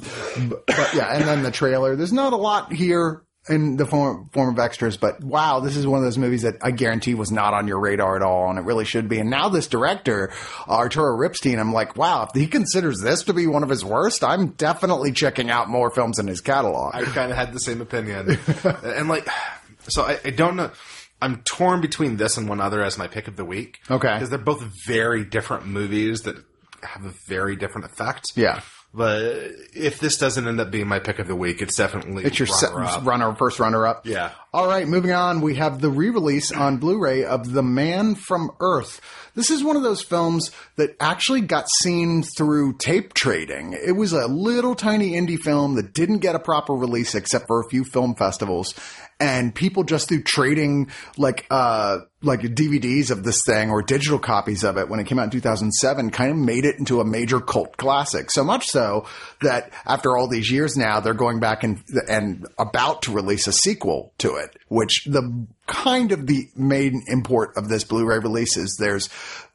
but, but yeah, and then the trailer. There's not a lot here in the form, form of extras, but wow, this is one of those movies that I guarantee was not on your radar at all, and it really should be. And now this director, Arturo Ripstein, I'm like, wow, if he considers this to be one of his worst, I'm definitely checking out more films in his catalog. I kind of had the same opinion. And like, so I, I don't know... I'm torn between this and one other as my pick of the week. Okay. Because they're both very different movies that have a very different effect. Yeah. But if this doesn't end up being my pick of the week, it's definitely it's your runner se- up. Runner, first runner-up. Yeah. All right, moving on. We have the re-release on Blu-ray of The Man from Earth. This is one of those films that actually got seen through tape trading. It was a little tiny indie film that didn't get a proper release except for a few film festivals. And people just through trading like uh like D V Ds of this thing or digital copies of it when it came out in two thousand seven kind of made it into a major cult classic. So much so that after all these years now, they're going back and and about to release a sequel to it, which the kind of the main import of this Blu-ray release is there's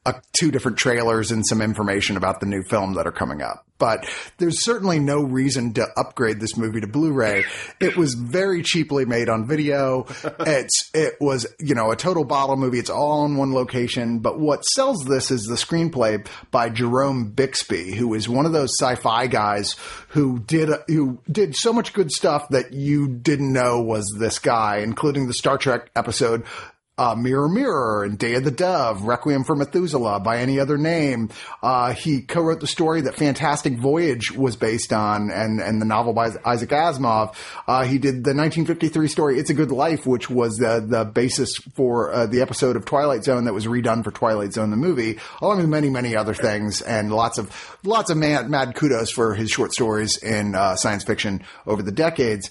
uh, two different trailers and some information about the new film that are coming up. But there's certainly no reason to upgrade this movie to Blu-ray. It was very cheaply made on video. It's It was, you know, a total bottle movie. It's all in one location. But what sells this is the screenplay by Jerome Bixby, who is one of those sci-fi guys who did, who did so much good stuff that you didn't know was this guy, including the Star Trek episode Uh, Mirror, Mirror, and Day of the Dove, Requiem for Methuselah, by any other name. Uh, he co-wrote the story that Fantastic Voyage was based on, and, and the novel by Isaac Asimov. Uh, he did the nineteen fifty-three story It's a Good Life, which was the, the basis for uh, the episode of Twilight Zone that was redone for Twilight Zone the movie, along with many, many other things, and lots of, lots of mad, mad kudos for his short stories in uh, science fiction over the decades.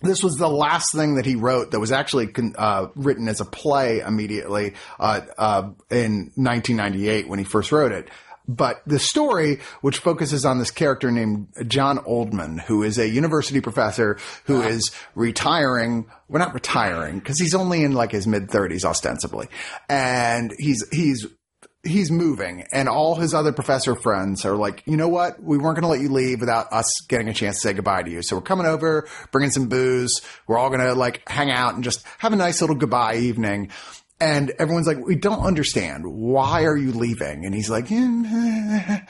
This was the last thing that he wrote that was actually uh, written as a play immediately uh, uh, in nineteen ninety-eight when he first wrote it. But the story, which focuses on this character named John Oldman, who is a university professor who wow. is retiring. Well, not retiring, because he's only in like his mid-thirties ostensibly. And he's he's – He's moving, and all his other professor friends are like, you know what? We weren't going to let you leave without us getting a chance to say goodbye to you. So we're coming over, bringing some booze. We're all going to like hang out and just have a nice little goodbye evening. And everyone's like, we don't understand. Why are you leaving? And he's like, eh.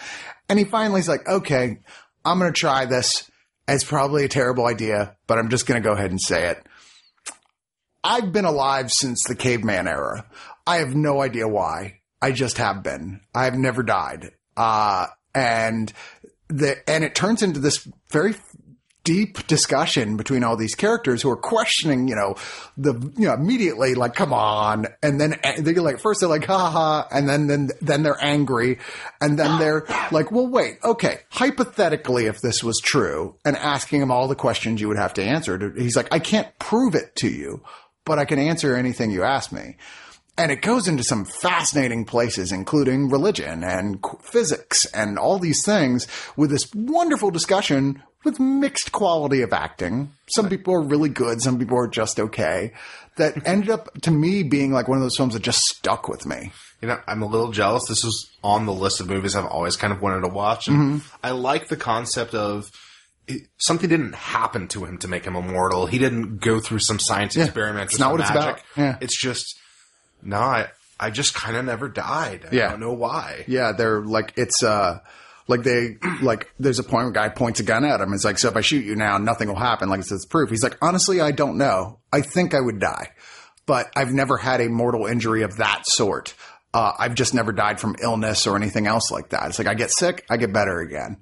And he finally's like, okay, I'm going to try this. It's probably a terrible idea, but I'm just going to go ahead and say it. I've been alive since the caveman era. I have no idea why. I just have been. I've never died. Uh, and the, and it turns into this very deep discussion between all these characters who are questioning, you know, the, you know, immediately like, come on. And then they're like, first they're like, ha ha. And then, then, then they're angry. And then they're like, well, wait, okay. Hypothetically, if this was true, and asking him all the questions you would have to answer, he's like, I can't prove it to you, but I can answer anything you ask me. And it goes into some fascinating places, including religion and physics and all these things, with this wonderful discussion with mixed quality of acting. Some people are really good. Some people are just okay. That ended up, to me, being like one of those films that just stuck with me. You know, I'm a little jealous. This was on the list of movies I've always kind of wanted to watch. And mm-hmm. I like the concept of... something didn't happen to him to make him immortal. He didn't go through some science yeah. experiment. It's not what magic. It's about. Yeah. It's just... No, I, I just kind of never died. I yeah. don't know why. Yeah, they're like, it's, uh, like they, like, there's a point where a guy points a gun at him. It's like, so if I shoot you now, nothing will happen. Like, it's, it's proof. He's like, honestly, I don't know. I think I would die, but I've never had a mortal injury of that sort. Uh, I've just never died from illness or anything else like that. It's like, I get sick, I get better again.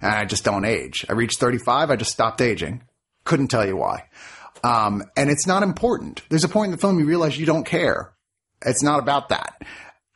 And I just don't age. I reached thirty-five, I just stopped aging. Couldn't tell you why. Um, and it's not important. There's a point in the film you realize you don't care. It's not about that.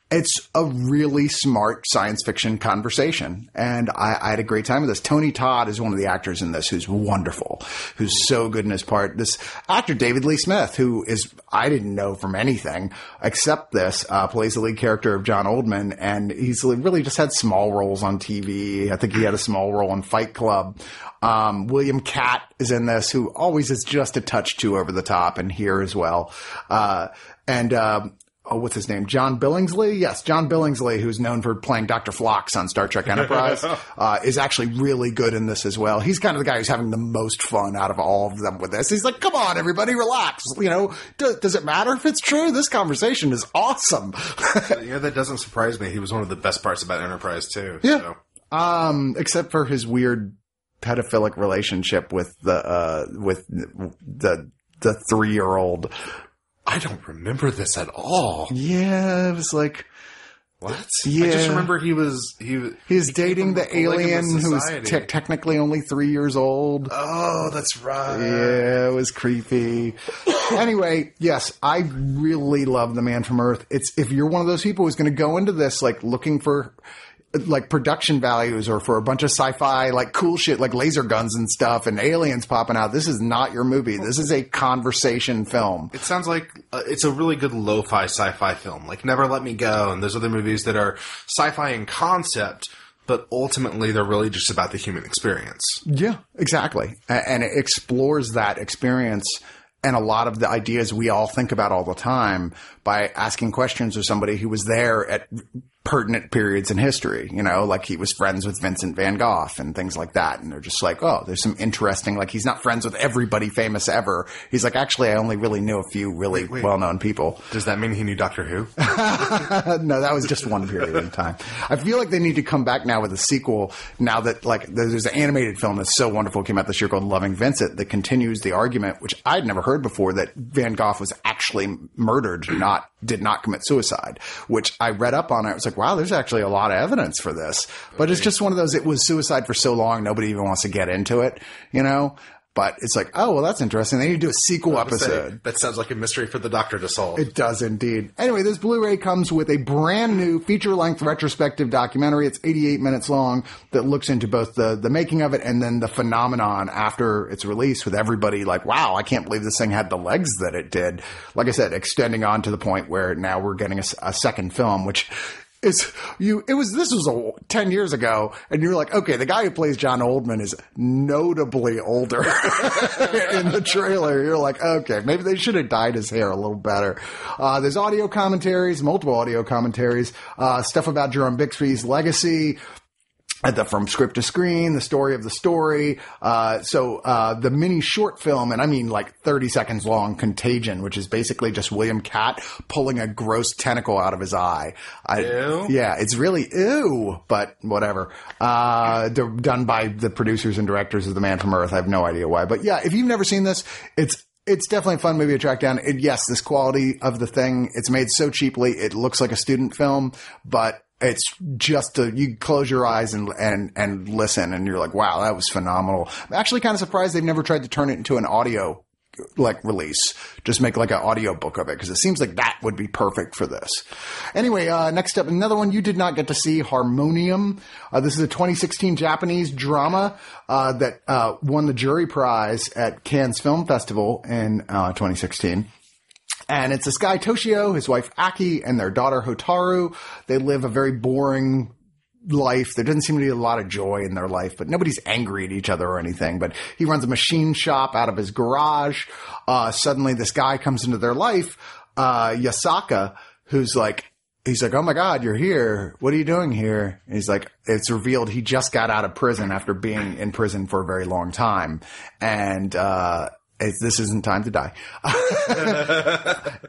It's a really smart science fiction conversation. And I, I had a great time with this. Tony Todd is one of the actors in this who's wonderful, who's so good in his part. This actor, David Lee Smith, who is, I didn't know from anything except this, uh, plays the lead character of John Oldman. And he's really just had small roles on T V. I think he had a small role in Fight Club. Um, William Catt is in this, who always is just a touch too over the top, and here as well. Uh, and, um, Oh, what's his name? John Billingsley? Yes, John Billingsley, who's known for playing Doctor Phlox on Star Trek Enterprise, uh, is actually really good in this as well. He's kind of the guy who's having the most fun out of all of them with this. He's like, come on, everybody, relax. You know, does, does it matter if it's true? This conversation is awesome. Yeah, that doesn't surprise me. He was one of the best parts about Enterprise, too. Yeah. So. Um, except for his weird pedophilic relationship with the, uh, with the, the three-year-old. I don't remember this at all. Yeah, it was like... What? Yeah. I just remember he was... He was He's dating the alien who was te- technically only three years old. Oh, that's right. Yeah, it was creepy. Anyway, yes, I really love The Man from Earth. It's if you're one of those people who's going to go into this like looking for... like production values or for a bunch of sci-fi, like cool shit, like laser guns and stuff and aliens popping out. This is not your movie. This is a conversation film. It sounds like uh, it's a really good lo-fi sci-fi film. Like Never Let Me Go. And there's other movies that are sci-fi in concept, but ultimately they're really just about the human experience. Yeah, exactly. And it explores that experience and a lot of the ideas we all think about all the time by asking questions of somebody who was there at pertinent periods in history, you know, like he was friends with Vincent van Gogh and things like that. And they're just like, oh, there's some interesting, like he's not friends with everybody famous ever. He's like, actually, I only really knew a few really wait, wait. well-known people. Does that mean he knew Doctor Who? No, that was just one period in time. I feel like they need to come back now with a sequel. Now that like there's an animated film that's so wonderful came out this year called Loving Vincent that continues the argument, which I'd never heard before, that Van Gogh was actually murdered, not did not commit suicide, which I read up on. I was like, wow, there's actually a lot of evidence for this, but it's just one of those, it was suicide for so long, nobody even wants to get into it, you know? But it's like, oh, well, that's interesting. They need to do a sequel episode. Say, that sounds like a mystery for the doctor to solve. It does indeed. Anyway, this Blu-ray comes with a brand new feature-length retrospective documentary. It's eighty-eight minutes long that looks into both the, the making of it and then the phenomenon after its release with everybody like, wow, I can't believe this thing had the legs that it did. Like I said, extending on to the point where now we're getting a, a second film, which... It's you, it was, this was a, ten years ago, and you're like, okay, the guy who plays John Oldman is notably older in the trailer. You're like, okay, maybe they should have dyed his hair a little better. Uh, there's audio commentaries, multiple audio commentaries, uh, stuff about Jerome Bixby's legacy. At the From Script to Screen, the story of the story. Uh, so, uh, the mini short film, and I mean like thirty seconds long, Contagion, which is basically just William Catt pulling a gross tentacle out of his eye. I, ew. Yeah, it's really ew, but whatever. Uh, d- done by the producers and directors of The Man from Earth. I have no idea why. But yeah, if you've never seen this, it's, It's definitely a fun movie to track down. It, yes, this quality of the thing, it's made so cheaply, it looks like a student film, but it's just a, you close your eyes and, and, and listen and you're like, wow, that was phenomenal. I'm actually kind of surprised they've never tried to turn it into an audio, like, release. Just make like an audio book of it. Cause it seems like that would be perfect for this. Anyway, uh, next up, another one you did not get to see, Harmonium. Uh, this is a twenty sixteen Japanese drama, uh, that, uh, won the jury prize at Cannes Film Festival in, uh, twenty sixteen. And it's this guy, Toshio, his wife, Aki, and their daughter, Hotaru. They live a very boring life. There doesn't seem to be a lot of joy in their life, but nobody's angry at each other or anything. But he runs a machine shop out of his garage. Uh, suddenly, this guy comes into their life, uh, Yasaka, who's like, he's like, oh my God, you're here. What are you doing here? And he's like, it's revealed he just got out of prison after being in prison for a very long time. And, uh, It's, this isn't time to die.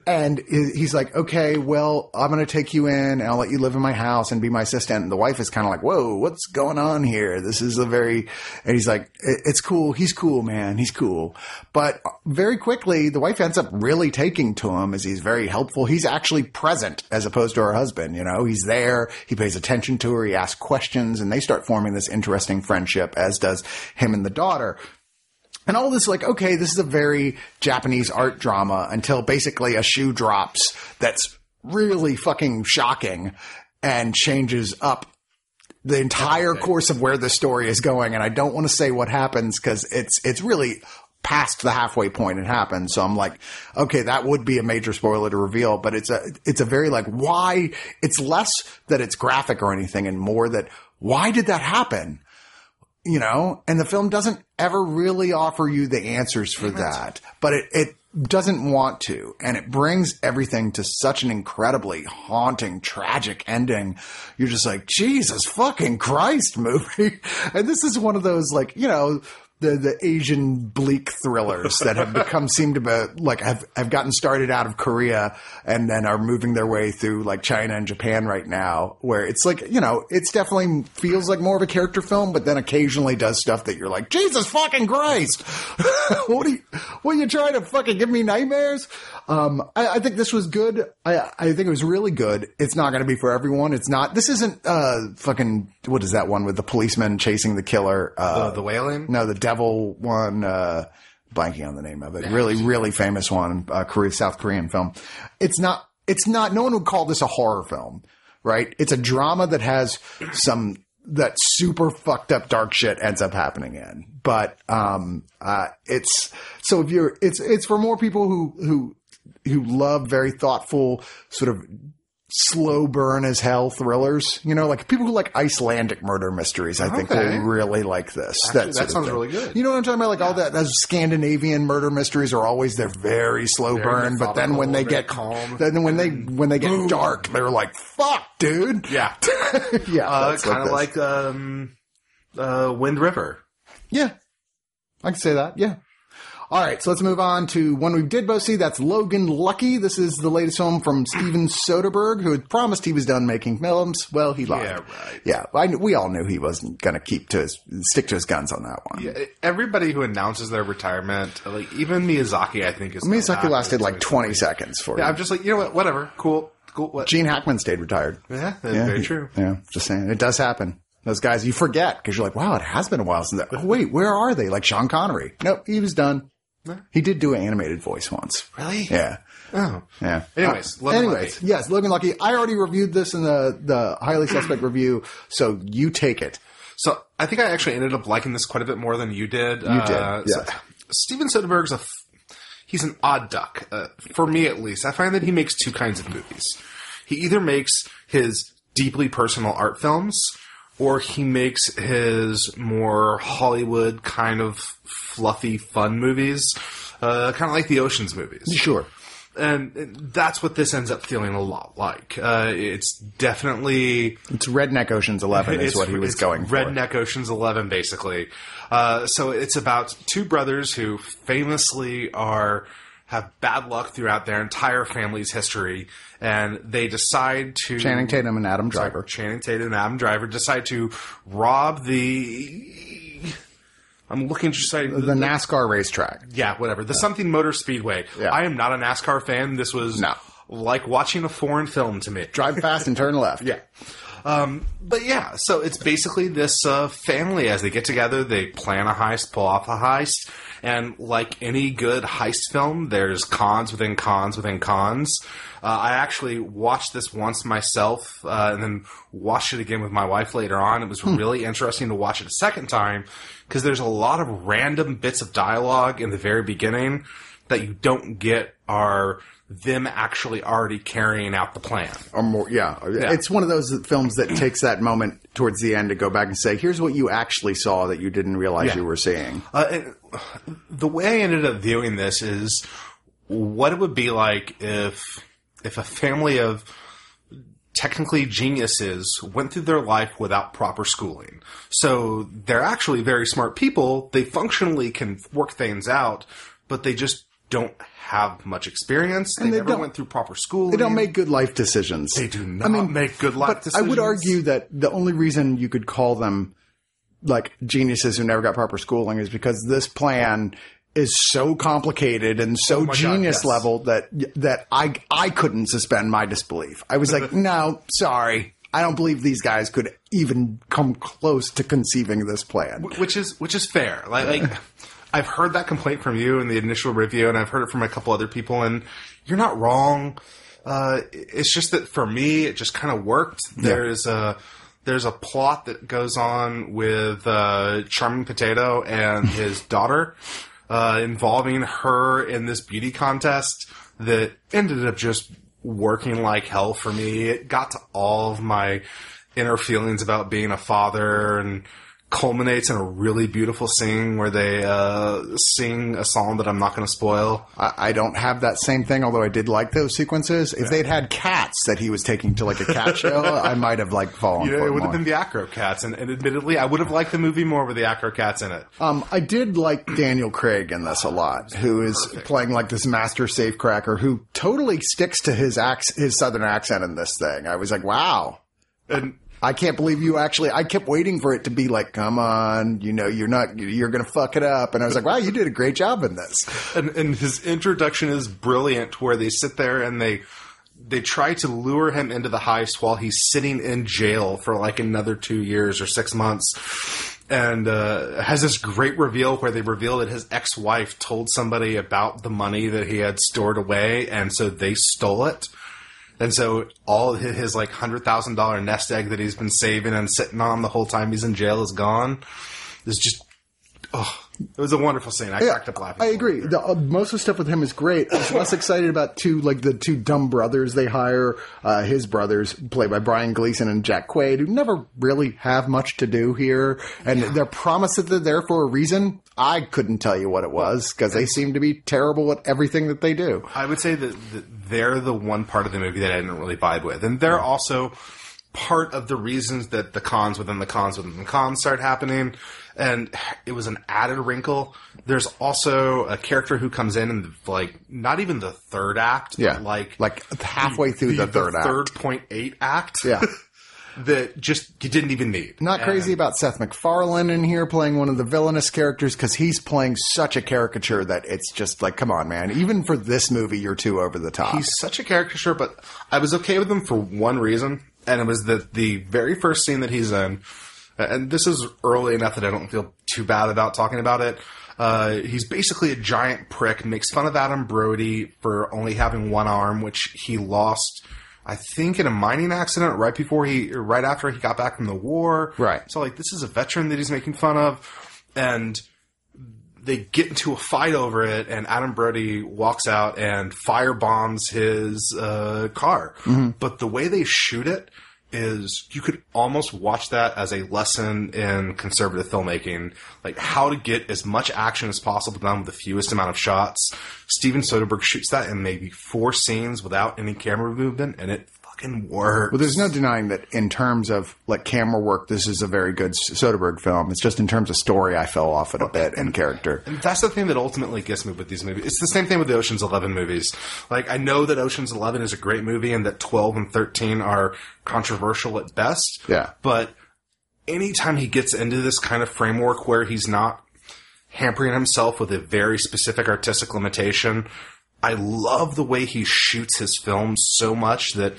And he's like, okay, well, I'm going to take you in and I'll let you live in my house and be my assistant. And the wife is kind of like, whoa, what's going on here? This is a very, and he's like, it's cool. He's cool, man. He's cool. But very quickly, the wife ends up really taking to him as he's very helpful. He's actually present as opposed to her husband. You know, he's there. He pays attention to her. He asks questions and they start forming this interesting friendship, as does him and the daughter. And all this, like, okay, this is a very Japanese art drama until basically a shoe drops that's really fucking shocking and changes up the entire course of where the story is going. And I don't want to say what happens because it's it's really past the halfway point it happened. So I'm like, okay, that would be a major spoiler to reveal, but it's a it's a very like why it's less that it's graphic or anything and more that why did that happen? You know, and the film doesn't ever really offer you the answers for that, but it, it doesn't want to. And it brings everything to such an incredibly haunting, tragic ending. You're just like, Jesus fucking Christ movie. And this is one of those, like, you know, the, the Asian bleak thrillers that have become, seem to be like, have, have gotten started out of Korea and then are moving their way through like China and Japan right now, where it's like, you know, it's definitely feels like more of a character film, but then occasionally does stuff that you're like, Jesus fucking Christ. What are you, what are you trying to fucking give me nightmares? Um, I, I think this was good. I, I think it was really good. It's not going to be for everyone. It's not, this isn't, uh, fucking, what is that one with the policeman chasing the killer? Uh, the, the Wailing? No, the Devil. Devil one, uh, blanking on the name of it, really, really famous one, uh, Korea, South Korean film. It's not, it's not, no one would call this a horror film, right? It's a drama that has some, that super fucked up dark shit ends up happening in. But, um, uh, it's, so if you're, it's, it's for more people who, who, who love very thoughtful sort of slow burn as hell thrillers. You know, like people who like Icelandic murder mysteries, I okay. think they really like this. Actually, that that sounds really good. You know what I'm talking about? Like yeah. all that, those Scandinavian murder mysteries are always, they're very slow very burn, but then when they get calm, then when they, when they get Ooh. dark, they're like, fuck, dude. Yeah. yeah. Uh, kind of like, um, uh, Wind River. Yeah. I can say that. Yeah. All right, so let's move on to one we did both see. That's Logan Lucky. This is the latest film from Steven Soderbergh, who had promised he was done making films. Well, he lied. Yeah, right. Yeah, I, we all knew he wasn't going to keep to his stick to his guns on that one. Yeah, everybody who announces their retirement, like even Miyazaki, I think is Miyazaki lasted like twenty seconds for. Yeah, you. I'm just like, you know what? Whatever. Cool. Cool. What? Gene Hackman stayed retired. Yeah, that's yeah, very he, true. Yeah, just saying, it does happen. Those guys you forget because you're like, wow, it has been a while since that. Oh, wait, where are they? Like Sean Connery. Nope, he was done. He did do an animated voice once. Really? Yeah. Oh. Yeah. Anyways, uh, Logan anyways, Lucky. Yes, Logan Lucky. I already reviewed this in the, the Highly Suspect review, so you take it. So I think I actually ended up liking this quite a bit more than you did. You uh, did, yes. So, Steven Soderbergh's a – he's an odd duck, uh, for me at least. I find that he makes two kinds of movies. He either makes his deeply personal art films – or he makes his more Hollywood kind of fluffy fun movies, uh, kind of like the Oceans movies. Sure. And, and that's what this ends up feeling a lot like. Uh, it's definitely... It's Redneck Oceans eleven is what he was going for. Redneck Oceans eleven, basically. Uh, so it's about two brothers who famously are... have bad luck throughout their entire family's history, and they decide to... Channing Tatum and Adam Driver. Sorry, Channing Tatum and Adam Driver decide to rob the... I'm looking to say... The, the NASCAR racetrack. Yeah, whatever. The yeah. something Motor Speedway. Yeah. I am not a NASCAR fan. This was no. like watching a foreign film to me. Drive fast and turn left. Yeah. Um, but yeah, so it's basically this uh, family. As they get together, they plan a heist, pull off a heist, and like any good heist film, there's cons within cons within cons. Uh, I actually watched this once myself uh, and then watched it again with my wife later on. It was hmm. really interesting to watch it a second time because there's a lot of random bits of dialogue in the very beginning that you don't get are... them actually already carrying out the plan. Or more, yeah. yeah. It's one of those films that takes that moment towards the end to go back and say, here's what you actually saw that you didn't realize yeah. you were seeing. Uh, it, the way I ended up viewing this is what it would be like if if a family of technically geniuses went through their life without proper schooling. So they're actually very smart people. They functionally can work things out, but they just don't have much experience. They, they never went through proper school. They don't make good life decisions. They do not I mean, make good life but decisions. I would argue that the only reason you could call them like geniuses who never got proper schooling is because this plan is so complicated and so oh genius God, yes. level that that I I couldn't suspend my disbelief. I was like, no, sorry. I don't believe these guys could even come close to conceiving this plan. Which is which is fair. Like, like I've heard that complaint from you in the initial review, and I've heard it from a couple other people, and you're not wrong. Uh, it's just that for me, it just kind of worked. Yeah. There's a, there's a plot that goes on with, uh, Charming Potato and his daughter, uh, involving her in this beauty contest that ended up just working like hell for me. It got to all of my inner feelings about being a father and, culminates in a really beautiful scene where they uh, sing a song that I'm not going to spoil. I, I don't have that same thing, although I did like those sequences. If yeah. they'd had cats that he was taking to like a cat show, I might have like fallen yeah, for it. It would more. have been the Acrocats, and, and admittedly, I would have liked the movie more with the Acrocats in it. Um, I did like Daniel Craig in this a lot, who is Perfect. playing like this master safecracker who totally sticks to his ac- his southern accent in this thing. I was like, wow. And I can't believe you actually – I kept waiting for it to be like, come on, you know, you're not – you're going to fuck it up. And I was like, wow, you did a great job in this. And, and his introduction is brilliant where they sit there and they they try to lure him into the heist while he's sitting in jail for like another two years or six months. And uh, has this great reveal where they reveal that his ex-wife told somebody about the money that he had stored away, and so they stole it. And so all his, his like one hundred thousand dollars nest egg that he's been saving and sitting on the whole time he's in jail is gone. It's just, oh, It was a wonderful scene. I yeah, cracked up laughing. I agree. The, uh, most of the stuff with him is great. I was less excited about two, like the two dumb brothers they hire, uh, his brothers, played by Brian Gleason and Jack Quaid, who never really have much to do here. And yeah. they're promised that they're there for a reason. I couldn't tell you what it was because they seem to be terrible at everything that they do. I would say that they're the one part of the movie that I didn't really vibe with. And they're yeah. also part of the reasons that the cons within the cons within the cons start happening. And it was an added wrinkle. There's also a character who comes in and like not even the third act, yeah, but like like halfway through the, the third the act, third point eight act, yeah, that just you didn't even need. Not and, crazy about Seth MacFarlane in here playing one of the villainous characters because he's playing such a caricature that it's just like, come on, man. Even for this movie, you're too over the top. He's such a caricature, but I was okay with him for one reason, and it was that the very first scene that he's in. And this is early enough that I don't feel too bad about talking about it. Uh, he's basically a giant prick, makes fun of Adam Brody for only having one arm, which he lost, I think, in a mining accident right before he, right after he got back from the war. Right. So, like, this is a veteran that he's making fun of. And they get into a fight over it, and Adam Brody walks out and firebombs his uh, car. Mm-hmm. But the way they shoot it is you could almost watch that as a lesson in conservative filmmaking, like how to get as much action as possible done with the fewest amount of shots. Steven Soderbergh shoots that in maybe four scenes without any camera movement, and it fucking works. Well, there's no denying that in terms of like camera work, this is a very good Soderbergh film. It's just in terms of story, I fell off it a bit in character. And that's the thing that ultimately gets me with these movies. It's the same thing with the Ocean's Eleven movies. Like, I know that Ocean's Eleven is a great movie and that twelve and thirteen are controversial at best. Yeah. But anytime he gets into this kind of framework where he's not hampering himself with a very specific artistic limitation, I love the way he shoots his films so much that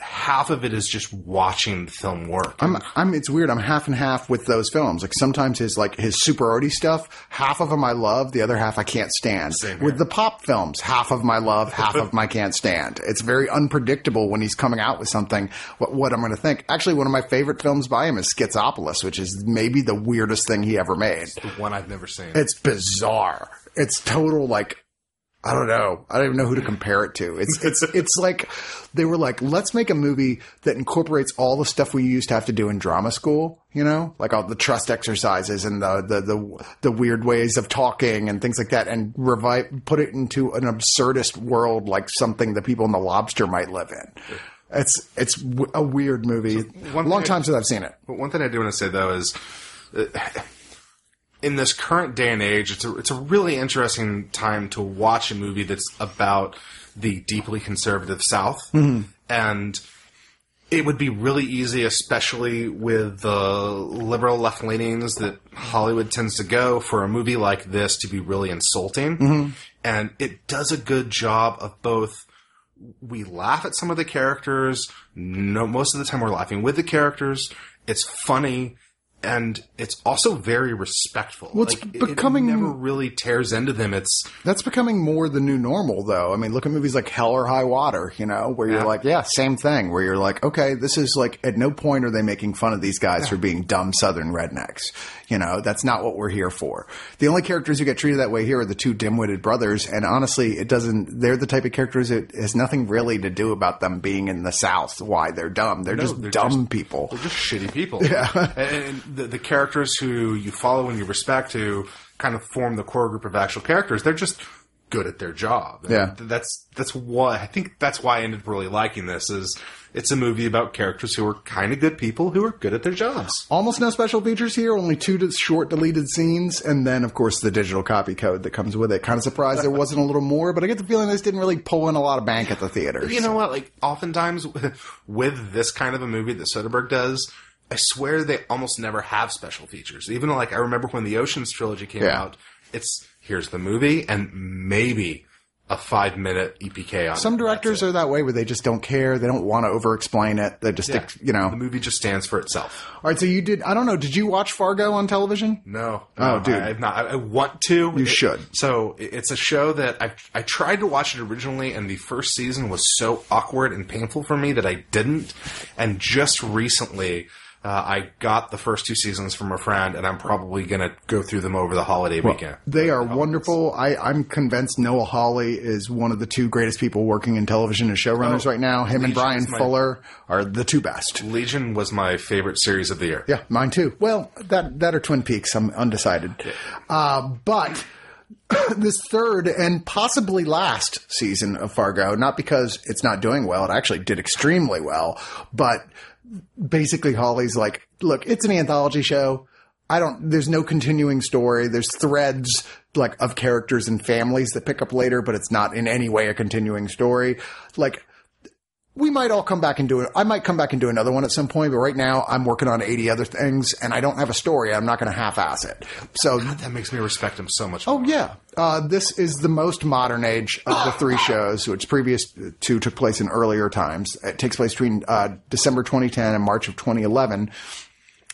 half of it is just watching the film work. I'm, I'm, it's weird. I'm half and half with those films. Like sometimes his, like his super arty stuff, half of them I love, the other half I can't stand. With the pop films, half of them I love, half of them I can't stand. It's very unpredictable when he's coming out with something, what, what I'm going to think. Actually, one of my favorite films by him is Schizopolis, which is maybe the weirdest thing he ever made. It's the one I've never seen. It's bizarre. It's total, like, I don't know. I don't even know who to compare it to. It's it's it's like they were like, let's make a movie that incorporates all the stuff we used to have to do in drama school, you know, like all the trust exercises and the the the, the weird ways of talking and things like that, and revive put it into an absurdist world, like something that people in The Lobster might live in. It's it's w- a weird movie. So long time I, since I've seen it. But one thing I do want to say though is, Uh, in this current day and age, it's a, it's a really interesting time to watch a movie that's about the deeply conservative South. Mm-hmm. And it would be really easy, especially with the liberal left leanings that Hollywood tends to go, for a movie like this to be really insulting. Mm-hmm. And it does a good job of both. We laugh at some of the characters. No, most of the time we're laughing with the characters. It's funny. And it's also very respectful. Well, it's like, becoming, it never really tears into them. It's that's becoming more the new normal, though. I mean, look at movies like Hell or High Water, you know, where yeah. you're like, yeah, same thing. Where you're like, okay, this is like, at no point are they making fun of these guys yeah. for being dumb Southern rednecks. You know, that's not what we're here for. The only characters who get treated that way here are the two dim-witted brothers. And honestly, it doesn't, they're the type of characters that has nothing really to do about them being in the South, why they're dumb. They're no, just they're dumb just, people. They're just shitty people. Yeah. and, and, The, the characters who you follow and you respect, who kind of form the core group of actual characters, they're just good at their job. Yeah. And that's that's why I think that's why I ended up really liking this. Is it's a movie about characters who are kind of good people who are good at their jobs. Almost no special features here. Only two short deleted scenes, and then of course the digital copy code that comes with it. Kind of surprised there wasn't a little more, but I get the feeling this didn't really pull in a lot of bank at the theaters. You know what? Like oftentimes with this kind of a movie that Soderbergh does, I swear they almost never have special features. Even like I remember when the Ocean's trilogy came yeah. out, it's here's the movie and maybe a five minute E P K on Some it. Some directors are that way where they just don't care. They don't want to over explain it. They just, yeah. you know. The movie just stands for itself. All right. So you did, I don't know. Did you watch Fargo on television? No. Oh, no, dude. I, I've not. I, I want to. You it, should. So it's a show that I, I tried to watch it originally and the first season was so awkward and painful for me that I didn't. And just recently, Uh, I got the first two seasons from a friend, and I'm probably going to go through them over the holiday well, weekend. They are the wonderful. I, I'm convinced Noah Hawley is one of the two greatest people working in television as showrunners oh, right now. Him Legion and Brian my, Fuller are the two best. Legion was my favorite series of the year. Yeah, mine too. Well, that, that or Twin Peaks. I'm undecided. Yeah. Uh, but... this third and possibly last season of Fargo, not because it's not doing well, it actually did extremely well, but basically Hawley's like, look, it's an anthology show. I don't, there's no continuing story. There's threads like of characters and families that pick up later, but it's not in any way a continuing story. Like, we might all come back and do it. I might come back and do another one at some point, but right now I'm working on eighty other things and I don't have a story. I'm not going to half-ass it. So God, that makes me respect him so much more. Oh, yeah. Uh, this is the most modern age of the three shows, which previous two took place in earlier times. It takes place between uh, December twenty ten and March of twenty eleven.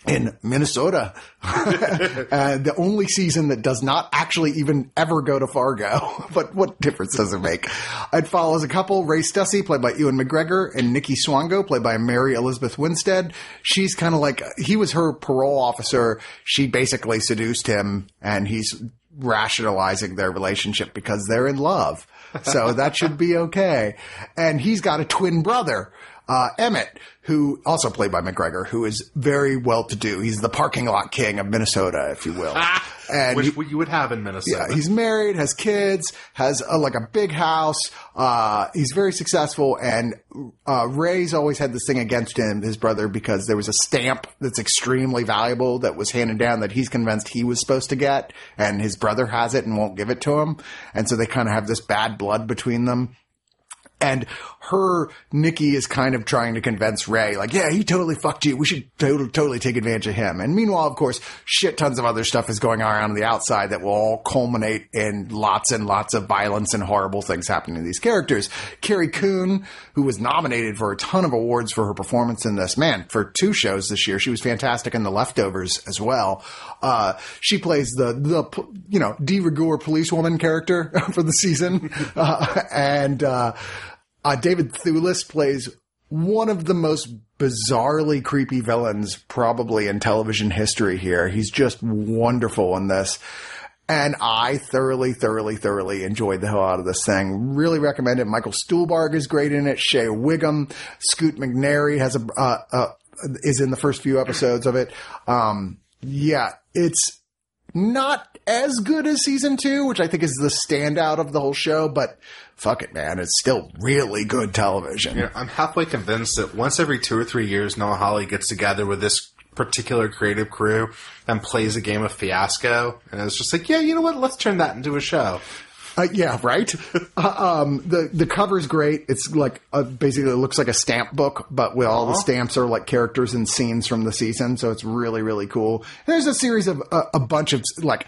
In Minnesota, uh, the only season that does not actually even ever go to Fargo. But what difference does it make? It follows a couple, Ray Stussy, played by Ewan McGregor, and Nikki Swango, played by Mary Elizabeth Winstead. She's kind of like, he was her parole officer. She basically seduced him, and he's rationalizing their relationship because they're in love. So that should be okay. And he's got a twin brother. Uh, Emmett, who also played by McGregor, who is very well-to-do. He's the parking lot king of Minnesota, if you will. And which he, you would have in Minnesota. Yeah, he's married, has kids, has a, like a big house. Uh, he's very successful, and uh, Ray's always had this thing against him, his brother, because there was a stamp that's extremely valuable that was handed down that he's convinced he was supposed to get, and his brother has it and won't give it to him. And so they kind of have this bad blood between them. And her, Nikki, is kind of trying to convince Ray, like, yeah, he totally fucked you. We should totally, totally take advantage of him. And meanwhile, of course, shit tons of other stuff is going on around the outside that will all culminate in lots and lots of violence and horrible things happening to these characters. Carrie Coon, who was nominated for a ton of awards for her performance in this, man, for two shows this year. She was fantastic in The Leftovers as well. Uh, she plays the, the you know, de rigueur policewoman character for the season. Uh, and... Uh, Uh, David Thewlis plays one of the most bizarrely creepy villains probably in television history here. He's just wonderful in this. And I thoroughly, thoroughly, thoroughly enjoyed the hell out of this thing. Really recommend it. Michael Stuhlbarg is great in it. Shea Wiggum. Scoot McNairy has a, uh, uh, is in the first few episodes of it. Um, yeah, it's not as good as season two, which I think is the standout of the whole show, but fuck it, man. It's still really good television. You know, I'm halfway convinced that once every two or three years, Noah Hawley gets together with this particular creative crew and plays a game of Fiasco. And it's just like, yeah, you know what? Let's turn that into a show. Uh, yeah, right? uh, um, the the cover's great. It's like a, basically it looks like a stamp book, but with all the stamps are like characters and scenes from the season. So it's really, really cool. And there's a series of uh, a bunch of like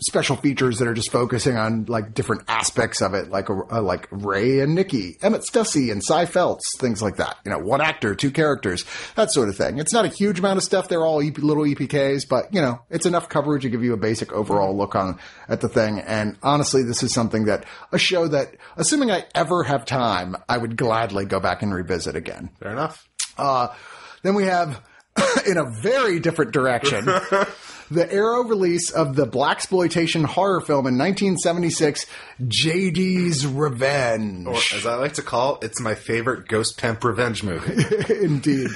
special features that are just focusing on like different aspects of it, like uh, like Ray and Nikki, Emmett Stussy and Cy Feltz, things like that. You know, one actor, two characters, that sort of thing. It's not a huge amount of stuff. They're all e- little E P Ks, but you know, it's enough coverage to give you a basic overall look on at the thing. And honestly, this is something that a show that, assuming I ever have time, I would gladly go back and revisit again. Fair enough. Uh, then we have, in a very different direction, the Arrow release of the blaxploitation horror film in nineteen seventy-six, J D's Revenge. Or, as I like to call it, it's my favorite ghost pimp revenge movie. Indeed.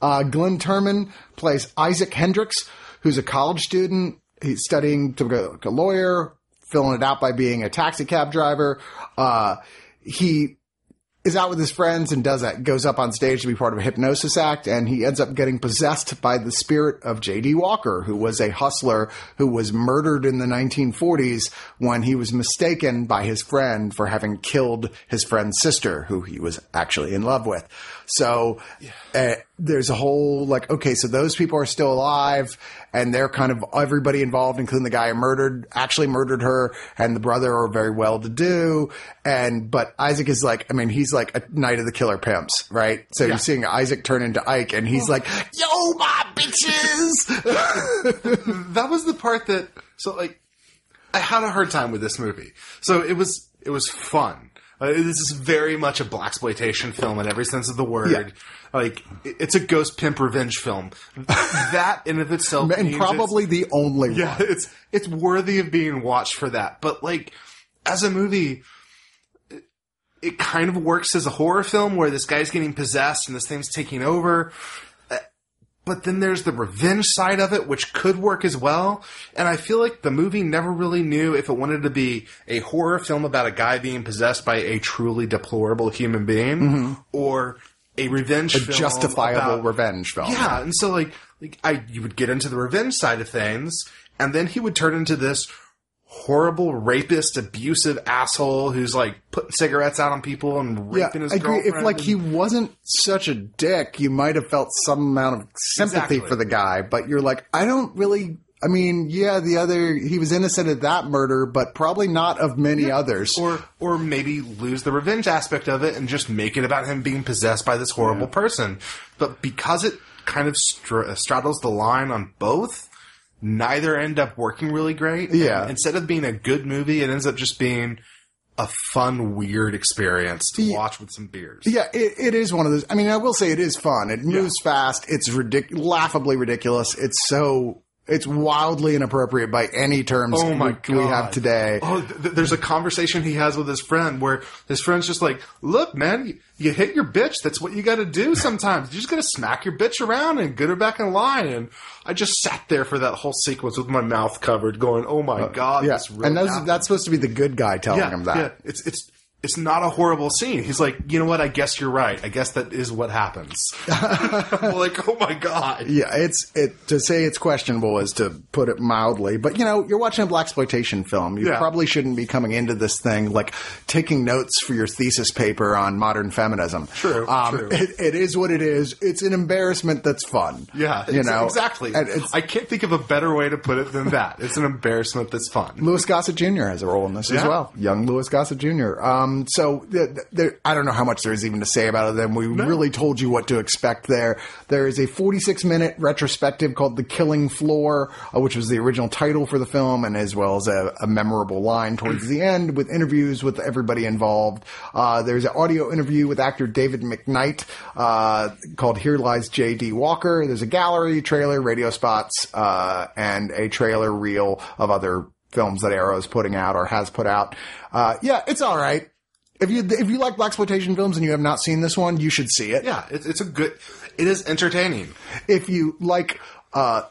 uh, Glenn Turman plays Isaac Hendricks, who's a college student. He's studying to be like a lawyer, filling it out by being a taxi cab driver. Uh, he... is out with his friends and does that, goes up on stage to be part of a hypnosis act, and he ends up getting possessed by the spirit of J D Walker, who was a hustler who was murdered in the nineteen forties when he was mistaken by his friend for having killed his friend's sister, who he was actually in love with. So uh, there's a whole, like, okay, so those people are still alive, and they're kind of, everybody involved, including the guy who murdered, actually murdered her, and the brother are very well-to-do. And, but Isaac is like, I mean, he's like a Night of the Killer Pimps, right? So yeah. You're seeing Isaac turn into Ike, and he's like, yo, my bitches! That was the part that, so, like, I had a hard time with this movie. So it was, it was fun. Uh, this is very much a blaxploitation film in every sense of the word. Yeah. Like, it's a ghost pimp revenge film. That in of itself, and probably the only yeah, one. It's it's worthy of being watched for that. But like, as a movie, it, it kind of works as a horror film where this guy's getting possessed and this thing's taking over. But then there's the revenge side of it, which could work as well. And I feel like the movie never really knew if it wanted to be a horror film about a guy being possessed by a truly deplorable human being, mm-hmm. or a revenge a film. A justifiable about, revenge film. Yeah, and so like, like I, you would get into the revenge side of things, and then he would turn into this horrible rapist, abusive asshole who's like putting cigarettes out on people and raping yeah, his I girlfriend. Agree. If like he wasn't such a dick, you might have felt some amount of sympathy exactly. for the guy. But you're like, I don't really. I mean, yeah, the other he was innocent of that murder, but probably not of many yeah. others. Or, or maybe lose the revenge aspect of it and just make it about him being possessed by this horrible yeah. person. But because it kind of str- straddles the line on both. Neither end up working really great. Yeah. And instead of being a good movie, it ends up just being a fun, weird experience to yeah. watch with some beers. Yeah, it, it is one of those. I mean, I will say it is fun. It moves yeah. fast. It's ridic- laughably ridiculous. It's so... It's wildly inappropriate by any terms oh my God. we have today. Oh, th- there's a conversation he has with his friend where his friend's just like, look, man, you, you hit your bitch. That's what you got to do sometimes. You're just going to smack your bitch around and get her back in line. And I just sat there for that whole sequence with my mouth covered going, oh, my uh, God. Yeah. This really and that's, that's supposed to be the good guy telling yeah, him that. Yeah. It's it's it's not a horrible scene. He's like, you know what? I guess you're right. I guess that is what happens. I'm like, oh my God. Yeah, it's it to say it's questionable is to put it mildly. But, you know, you're watching a blaxploitation film. You yeah. probably shouldn't be coming into this thing like taking notes for your thesis paper on modern feminism. True, um, true. It, it is what it is. It's an embarrassment that's fun. Yeah, you know? Exactly. I can't think of a better way to put it than that. It's an embarrassment that's fun. Louis Gossett Junior has a role in this yeah. as well. Young Louis Gossett Junior Um So the, the, I don't know how much there is even to say about it. Then we no. really told you what to expect there. There is a forty-six minute retrospective called The Killing Floor, uh, which was the original title for the film, and as well as a, a memorable line towards the end with interviews with everybody involved. Uh, there's an audio interview with actor David McKnight uh, called Here Lies J D. Walker. There's a gallery, trailer, radio spots, uh, and a trailer reel of other films that Arrow's putting out or has put out. Uh, yeah, it's all right. If you if you like blaxploitation films and you have not seen this one, you should see it. Yeah, it, it's a good. It is entertaining. If you like uh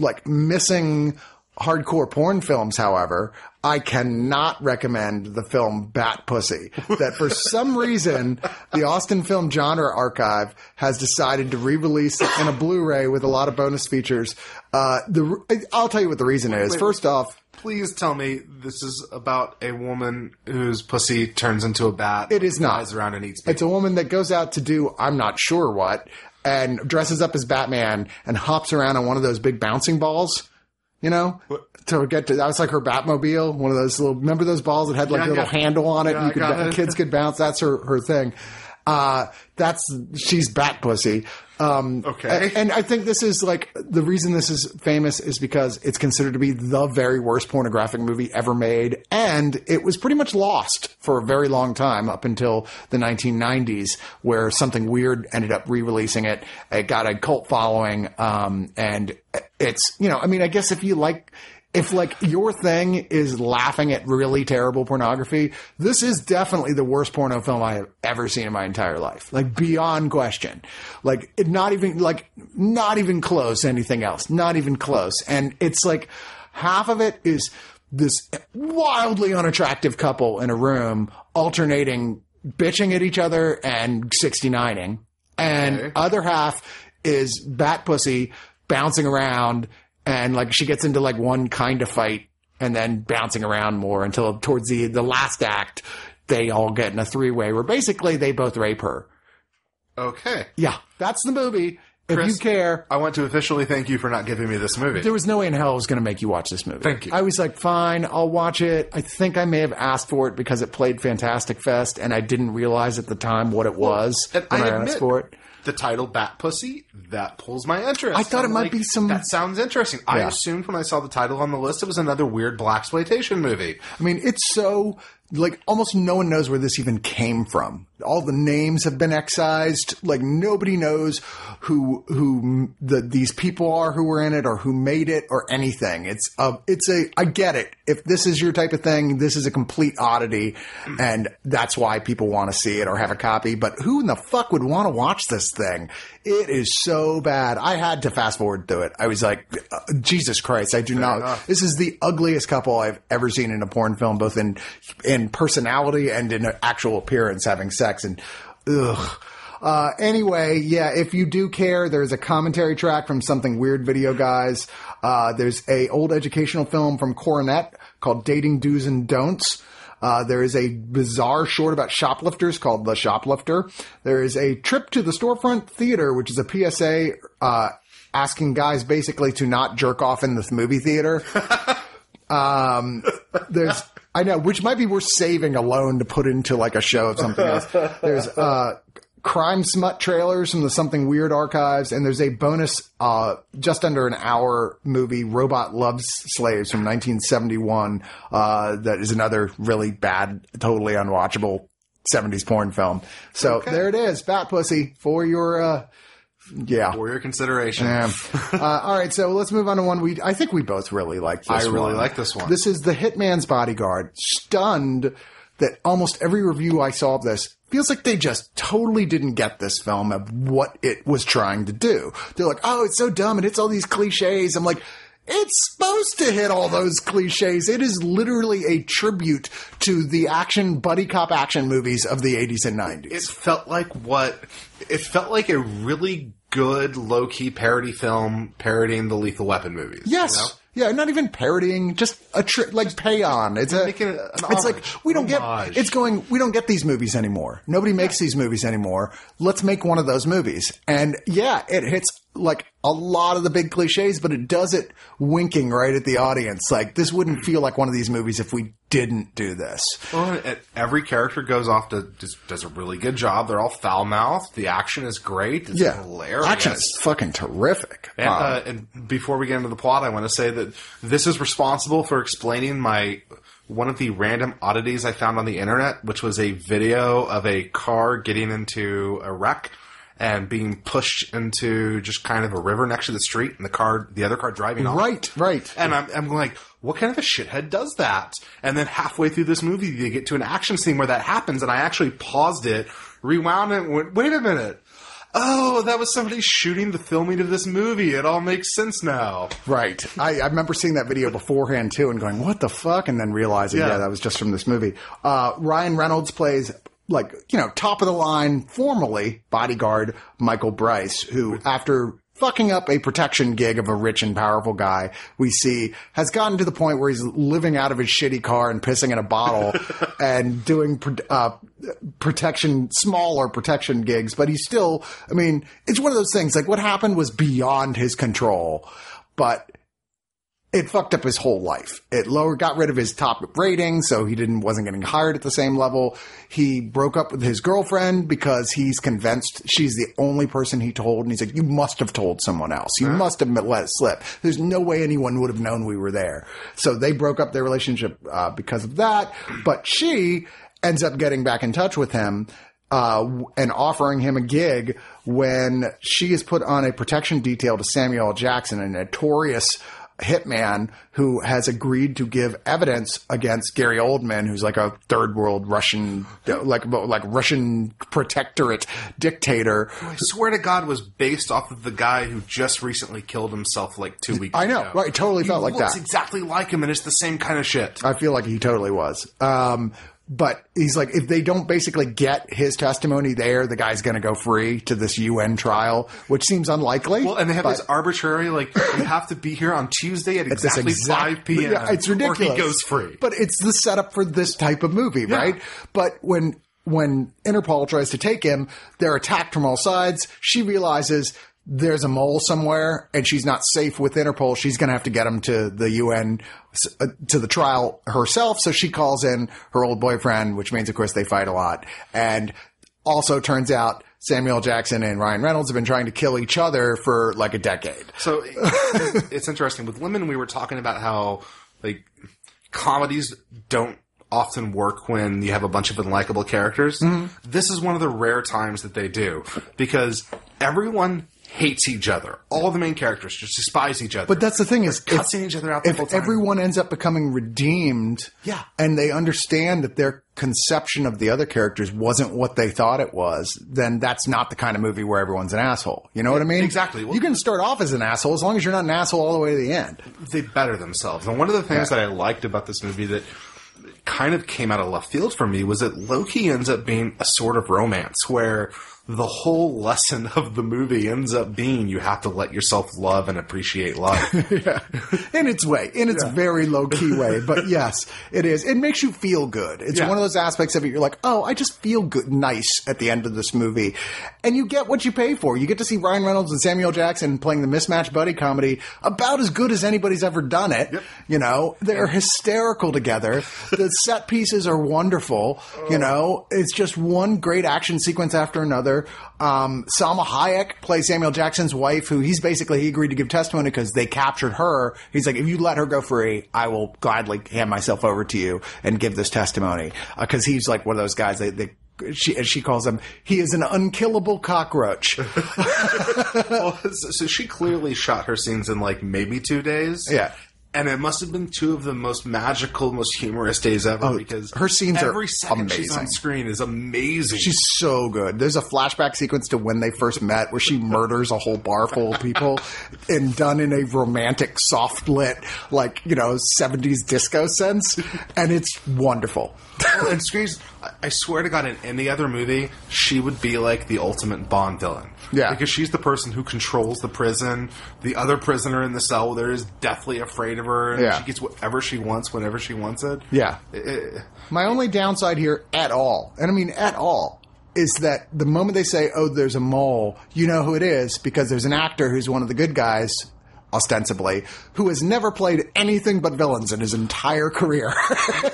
like missing hardcore porn films, however, I cannot recommend the film Bat Pussy. That for some reason the Austin Film Genre Archive has decided to re-release in a Blu-ray with a lot of bonus features. Uh, the I'll tell you what the reason is. Wait, First wait. off. Please tell me this is about a woman whose pussy turns into a bat. It is not. Flies around and eats people. It's a woman that goes out to do I'm not sure what and dresses up as Batman and hops around on one of those big bouncing balls. You know, what? to get to that was like her Batmobile. One of those little remember those balls that had like yeah, a little handle on it. Yeah, you could it. Kids could bounce. That's her her thing. Uh, that's she's Bat Pussy. Um, okay. And, and I think this is like the reason this is famous is because it's considered to be the very worst pornographic movie ever made. And it was pretty much lost for a very long time up until the nineteen nineties where something weird ended up re-releasing it. It got a cult following. Um, and it's, you know, I mean, I guess if you like, if like your thing is laughing at really terrible pornography, this is definitely the worst porno film I have ever seen in my entire life. Like beyond question. Like it not even like not even close to anything else. Not even close. And it's like half of it is this wildly unattractive couple in a room alternating bitching at each other and sixty-nining. And okay. other half is Bat Pussy bouncing around. And, like, she gets into, like, one kind of fight and then bouncing around more until towards the, the last act, they all get in a three-way where basically they both rape her. Okay. Yeah. That's the movie. Chris, if you care. I want to officially thank you for not giving me this movie. There was no way in hell I was going to make you watch this movie. Thank you. I was like, fine, I'll watch it. I think I may have asked for it because it played Fantastic Fest and I didn't realize at the time what it was well, when I, I asked for it. The title Bat Pussy, that pulls my interest. I thought I'm it might like, be some... That sounds interesting. Yeah. I assumed when I saw the title on the list, it was another weird blaxploitation movie. I mean, it's so like almost no one knows where this even came from. All the names have been excised. Like nobody knows who who the, these people are who were in it or who made it or anything. It's a, it's a I get it. If this is your type of thing, this is a complete oddity, and that's why people want to see it or have a copy. But who in the fuck would want to watch this thing? It is so bad. I had to fast forward through it. I was like, Jesus Christ, I do Fair not. Enough. This is the ugliest couple I've ever seen in a porn film, both in in personality and in actual appearance, having sex. And ugh. Uh, anyway, yeah, if you do care, there's a commentary track from Something Weird Video Guys. Uh, there's a old educational film from Coronet called Dating Do's and Don'ts. Uh, there is a bizarre short about shoplifters called The Shoplifter. There is a Trip to the Storefront Theater, which is a P S A uh, asking guys basically to not jerk off in this movie theater. um, there's... I know, which might be worth saving alone to put into like a show of something else. There's uh, crime smut trailers from the Something Weird archives, and there's a bonus uh, just under an hour movie, Robot Loves Slaves from nineteen seventy-one, uh, that is another really bad, totally unwatchable seventies porn film. So okay. There it is, Fat Pussy, for your... Uh, Yeah. For your consideration. Yeah. uh, all right, so let's move on to one we I think we both really like this I one. I really like this one. This is The Hitman's Bodyguard. Stunned that almost every review I saw of this feels like they just totally didn't get this film of what it was trying to do. They're like, oh, it's so dumb and it's all these cliches. I'm like, it's supposed to hit all those cliches. It is literally a tribute to the action buddy cop action movies of the eighties and nineties. It felt like what it felt like a really good low key parody film parodying the Lethal Weapon movies. Yes. You know? Yeah, not even parodying, just a tri- like pay on. It's a, making it an it's homage. Like we don't homage. get. It's going. We don't get these movies anymore. Nobody makes yeah. these movies anymore. Let's make one of those movies. And yeah, it hits like a lot of the big cliches, but it does it winking right at the audience. Like this wouldn't feel like one of these movies if we didn't do this. Well, every character goes off to does, does a really good job. They're all foul mouthed. The action is great. It's yeah. hilarious. Action is fucking terrific. And, um, uh, and before we get into the plot, I want to say that. This is responsible for explaining my one of the random oddities I found on the internet, which was a video of a car getting into a wreck and being pushed into just kind of a river next to the street, and the car, the other car, driving off. Right, right. And I'm, I'm like, what kind of a shithead does that? And then halfway through this movie, you get to an action scene where that happens, and I actually paused it, rewound it, and went, wait a minute. Oh, that was somebody shooting the filming of this movie. It all makes sense now. Right. I, I remember seeing that video beforehand, too, and going, what the fuck? And then realizing, yeah, yeah that was just from this movie. Uh, Ryan Reynolds plays, like, you know, top of the line, formerly bodyguard Michael Bryce, who, after fucking up a protection gig of a rich and powerful guy, we see, has gotten to the point where he's living out of his shitty car and pissing in a bottle and doing... Uh, protection, smaller protection gigs, but he's still, I mean, it's one of those things, like what happened was beyond his control, but it fucked up his whole life. It lower, got rid of his top rating, so he didn't, wasn't getting hired at the same level. He broke up with his girlfriend because he's convinced she's the only person he told, and he's like, you must have told someone else. You huh? must have let it slip. There's no way anyone would have known we were there. So they broke up their relationship uh, because of that, but she... ends up getting back in touch with him uh, and offering him a gig when she is put on a protection detail to Samuel L. Jackson, a notorious hitman who has agreed to give evidence against Gary Oldman, who's like a third world Russian, like like Russian protectorate dictator. Who I swear to God was based off of the guy who just recently killed himself like two weeks ago. I know, ago. right? Totally he felt like that. He looks exactly like him, and it's the same kind of shit. I feel like he totally was. Um... But he's like, if they don't basically get his testimony there, the guy's going to go free to this U N trial, which seems unlikely. Well, and they have this arbitrary, like, you have to be here on Tuesday at exactly exact, five p.m. Yeah, it's ridiculous. Or he goes free. But it's the setup for this type of movie, yeah. right? But when when Interpol tries to take him, they're attacked from all sides. She realizes there's a mole somewhere, and she's not safe with Interpol. She's going to have to get him to the U N, uh, to the trial herself. So she calls in her old boyfriend, which means, of course, they fight a lot. And also turns out Samuel Jackson and Ryan Reynolds have been trying to kill each other for like a decade. So it's interesting. With Lemon, we were talking about how like comedies don't often work when you have a bunch of unlikable characters. Mm-hmm. This is one of the rare times that they do, because everyone hates each other. All the main characters just despise each other. But that's the thing, is cussing each other out the if whole time. Everyone ends up becoming redeemed, yeah, and they understand that their conception of the other characters wasn't what they thought it was, then that's not the kind of movie where everyone's an asshole. You know yeah, what I mean? Exactly. Well, you can start off as an asshole as long as you're not an asshole all the way to the end. They better themselves. And one of the things yeah. that I liked about this movie that kind of came out of left field for me was that Loki ends up being a sort of romance where the whole lesson of the movie ends up being you have to let yourself love and appreciate love. yeah. In its way. In its yeah. very low-key way. But yes, it is. It makes you feel good. It's yeah. one of those aspects of it. You're like, oh, I just feel good, nice at the end of this movie. And you get what you pay for. You get to see Ryan Reynolds and Samuel Jackson playing the mismatch buddy comedy about as good as anybody's ever done it. Yep. You know, they're hysterical together. The set pieces are wonderful. Oh. You know, it's just one great action sequence after another. Um, Salma Hayek plays Samuel Jackson's wife, who he's basically, he agreed to give testimony because they captured her. He's like, if you let her go free, I will gladly hand myself over to you and give this testimony. Because uh, he's like one of those guys that, that she, as she calls him, he is an unkillable cockroach. Well, so she clearly shot her scenes in like maybe two days. Yeah. And it must have been two of the most magical, most humorous days ever oh, because her scenes every are second amazing. She's on screen is amazing. She's so good. There's a flashback sequence to when they first met where she murders a whole bar full of people and done in a romantic, soft-lit, like, you know, seventies disco sense. And it's wonderful. Well, and screams, I swear to God, in any other movie, she would be like the ultimate Bond villain. Yeah. Because she's the person who controls the prison. The other prisoner in the cell with her is deathly afraid of her. And yeah. she gets whatever she wants, whenever she wants it. Yeah. It, My only downside here at all, and I mean at all, is that the moment they say, oh, there's a mole, you know who it is because there's an actor who's one of the good guys, ostensibly, who has never played anything but villains in his entire career.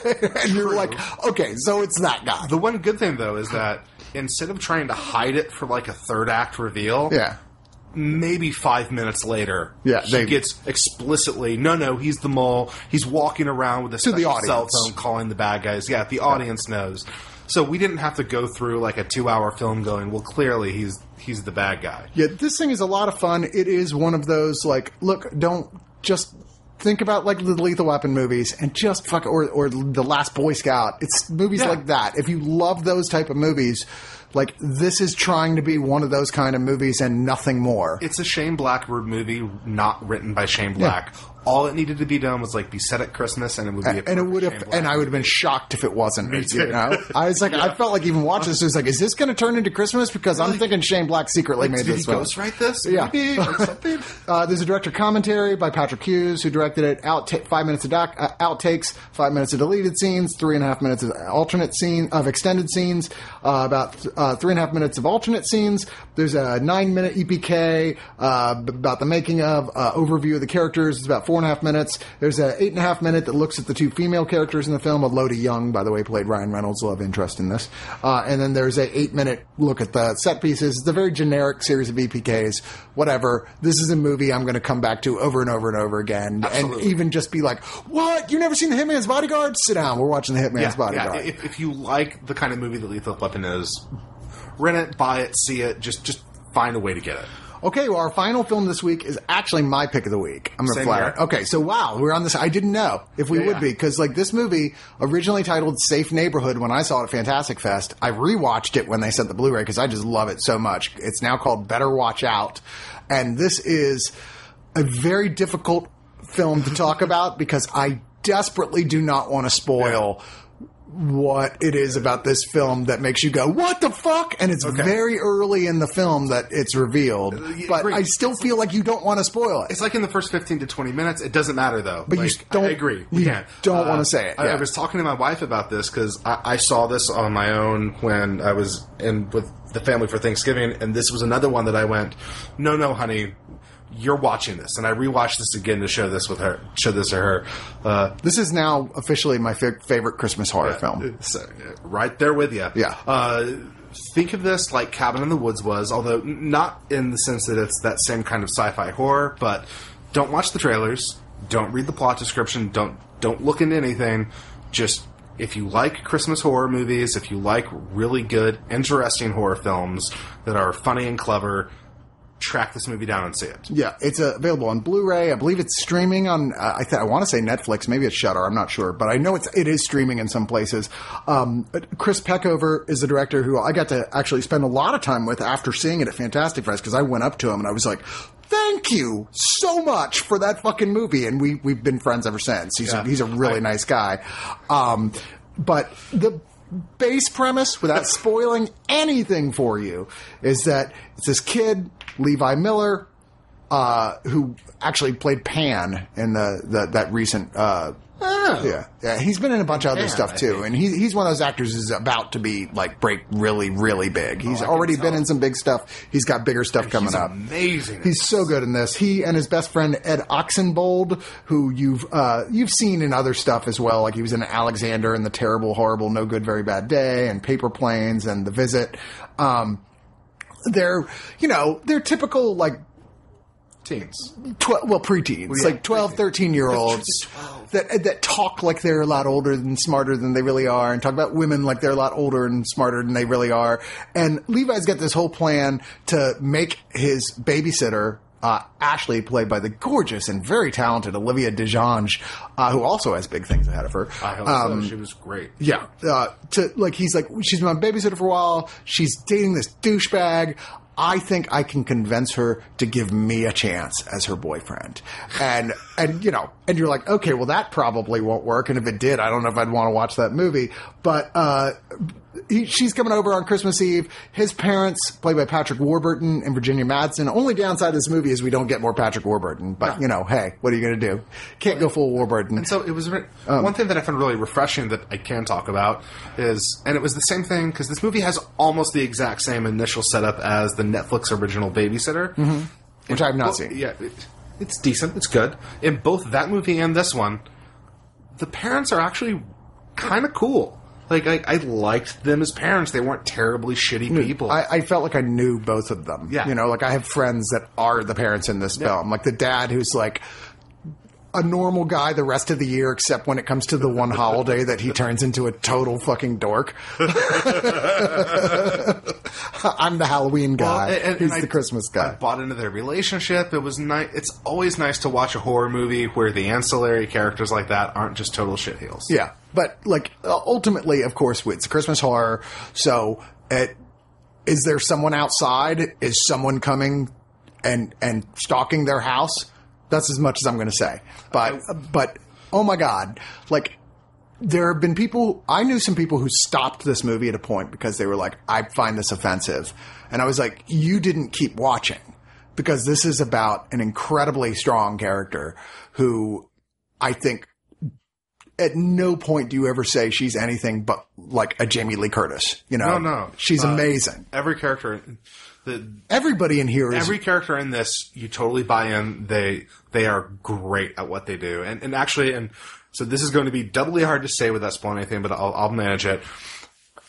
And you're True. Like, okay, so it's that guy. The one good thing, though, is that instead of trying to hide it for like a third act reveal, yeah. maybe five minutes later, yeah, she they, gets explicitly, no, no, he's the mole. He's walking around with a special cell phone calling the bad guys. Yeah, the audience yeah. knows. So we didn't have to go through like a two-hour film going, well, clearly he's he's the bad guy. Yeah, this thing is a lot of fun. It is one of those like, look, don't just think about like the Lethal Weapon movies and just fuck or or the Last Boy Scout. It's movies yeah. like that. If you love those type of movies, like this is trying to be one of those kind of movies and nothing more. It's a Shane Blackbird movie not written by Shane Black. Yeah. All it needed to be done was like be set at Christmas, and it would be. A and it would have, and I would have been shocked if it wasn't. You know, I was like, yeah. I felt like even watching this, it was like, is this going to turn into Christmas? Because I'm like, thinking Shane Black secretly like, made did this. Did he ghostwrite this? Yeah. Maybe, or something. uh, there's a director commentary by Patrick Hughes, who directed it. Out five minutes of doc uh, outtakes, five minutes of deleted scenes, three and a half minutes of alternate scene of extended scenes, uh, about uh, three and a half minutes of alternate scenes. There's a nine minute E P K uh, about the making of uh, overview of the characters. It's about four and a half minutes. There's an eight and a half minute that looks at the two female characters in the film. Elodie Young, by the way, played Ryan Reynolds' love interest in this. Uh, and then there's an eight minute look at the set pieces. It's a very generic series of E P Ks. Whatever. This is a movie I'm going to come back to over and over and over again. Absolutely. And even just be like, what? You've never seen The Hitman's Bodyguard? Sit down. We're watching The Hitman's yeah, Bodyguard. Yeah. If, if you like the kind of movie that Lethal Weapon is, rent it, buy it, see it. Just, just find a way to get it. Okay, well, our final film this week is actually my pick of the week. I'm going to fly it. Okay, so wow, we're on this. I didn't know if we yeah, would yeah. be, because like this movie, originally titled Safe Neighborhood, when I saw it at Fantastic Fest, I rewatched it when they sent the Blu-ray because I just love it so much. It's now called Better Watch Out. And this is a very difficult film to talk about because I desperately do not want to spoil yeah. what it is about this film that makes you go, what the fuck? And it's okay. very early in the film that it's revealed. But I still feel like you don't want to spoil it. It's like in the first fifteen to twenty minutes. It doesn't matter, though. But like, you don't, I agree. We can't. don't uh, want to say it. Yeah. I, I was talking to my wife about this because I, I saw this on my own when I was in with the family for Thanksgiving. And this was another one that I went, no, no, honey. You're watching this, and I rewatched this again to show this with her. Show this to her. Uh, this is now officially my f- favorite Christmas horror yeah, film. It's, uh, right there with you. Yeah. Uh, think of this like Cabin in the Woods was, although not in the sense that it's that same kind of sci-fi horror. But don't watch the trailers. Don't read the plot description. Don't don't look into anything. Just If you like Christmas horror movies, if you like really good, interesting horror films that are funny and clever, track this movie down and see it. Yeah, it's uh, available on Blu-ray. I believe it's streaming on, uh, I, th- I want to say Netflix. Maybe it's Shudder. I'm not sure. But I know it's, it is streaming in some places. Um, Chris Peckover is the director who I got to actually spend a lot of time with after seeing it at Fantastic Fest, because I went up to him and I was like, thank you so much for that fucking movie. And we, we've been friends ever since. He's, yeah. a, he's a really I, nice guy. Um, but the base premise, without spoiling anything for you, is that it's this kid, Levi Miller, uh, who actually played Pan in the, the that recent uh, oh. yeah. yeah he's been in a bunch of other yeah, stuff too, and he, he's one of those actors who's about to be like break really really big. He's oh, already been in some big stuff. He's got bigger stuff and coming he's up. Amazing! He's so good in this. He and his best friend Ed Oxenbould, who you've uh, you've seen in other stuff as well. Like he was in Alexander and the Terrible, Horrible, No Good, Very Bad Day, and Paper Planes and The Visit. Um, They're, you know, they're typical, like, teens. Tw- well, preteens. Well, yeah, like twelve, thirteen-year-olds that that talk like they're a lot older and smarter than they really are, and talk about women like they're a lot older and smarter than they really are. And Levi's got this whole plan to make his babysitter, uh, Ashley, played by the gorgeous and very talented Olivia de Jonge, uh, who also has big things ahead of her. I hope um, so. She was great. Yeah. Uh, to like, he's like, she's been my babysitter for a while. She's dating this douchebag. I think I can convince her to give me a chance as her boyfriend. And, and, you know, and you're like, okay, well, that probably won't work. And if it did, I don't know if I'd want to watch that movie. But, uh, He, she's coming over on Christmas Eve. His parents, played by Patrick Warburton and Virginia Madsen. Only downside of this movie is we don't get more Patrick Warburton. But, no. you know, hey, what are you going to do? Can't go full Warburton. And so it was re- um, one thing that I found really refreshing that I can talk about is, and it was the same thing, because this movie has almost the exact same initial setup as the Netflix original Babysitter. Mm-hmm. Which I've not well, seen. Yeah, it, it's decent. It's good. In both that movie and this one, the parents are actually kind of cool. Like, I, I liked them as parents. They weren't terribly shitty people. I, I felt like I knew both of them. Yeah. You know, like, I have friends that are the parents in this yeah. film. Like, the dad who's, like, a normal guy the rest of the year, except when it comes to the one holiday that he turns into a total fucking dork. I'm the Halloween guy. Well, and, and He's and the I, Christmas guy. I bought into their relationship. It was nice. It's always nice to watch a horror movie where the ancillary characters like that aren't just total shitheels. Yeah. But, like, ultimately, of course, it's Christmas horror, so it, is there someone outside? Is someone coming and and stalking their house? That's as much as I'm going to say. But, I, but oh, my God. Like, there have been people – I knew some people who stopped this movie at a point because they were like, I find this offensive. And I was like, you didn't keep watching, because this is about an incredibly strong character who I think – at no point do you ever say she's anything but like a Jamie Lee Curtis. You know, no, no, she's uh, amazing. Every character, the, everybody in here is every character in this. You totally buy in. They they are great at what they do, and and actually, and so this is going to be doubly hard to say without spoiling anything, but I'll, I'll manage it.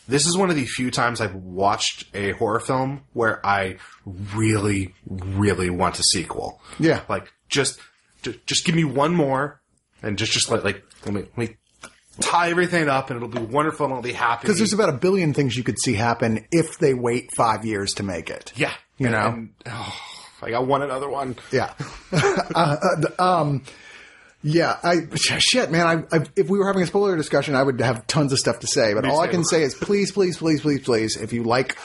This is one of the few times I've watched a horror film where I really, really want a sequel. Yeah, like just just, just give me one more, and just just like like. Let me, let me tie everything up, and it'll be wonderful, and I'll be happy. Because there's about a billion things you could see happen if they wait five years to make it. Yeah. You and, know? And, oh, I got one another one. Yeah. uh, uh, um, yeah. I Shit, man. I, I, if we were having a spoiler discussion, I would have tons of stuff to say. But all I can say is please, please, please, please, please, if you like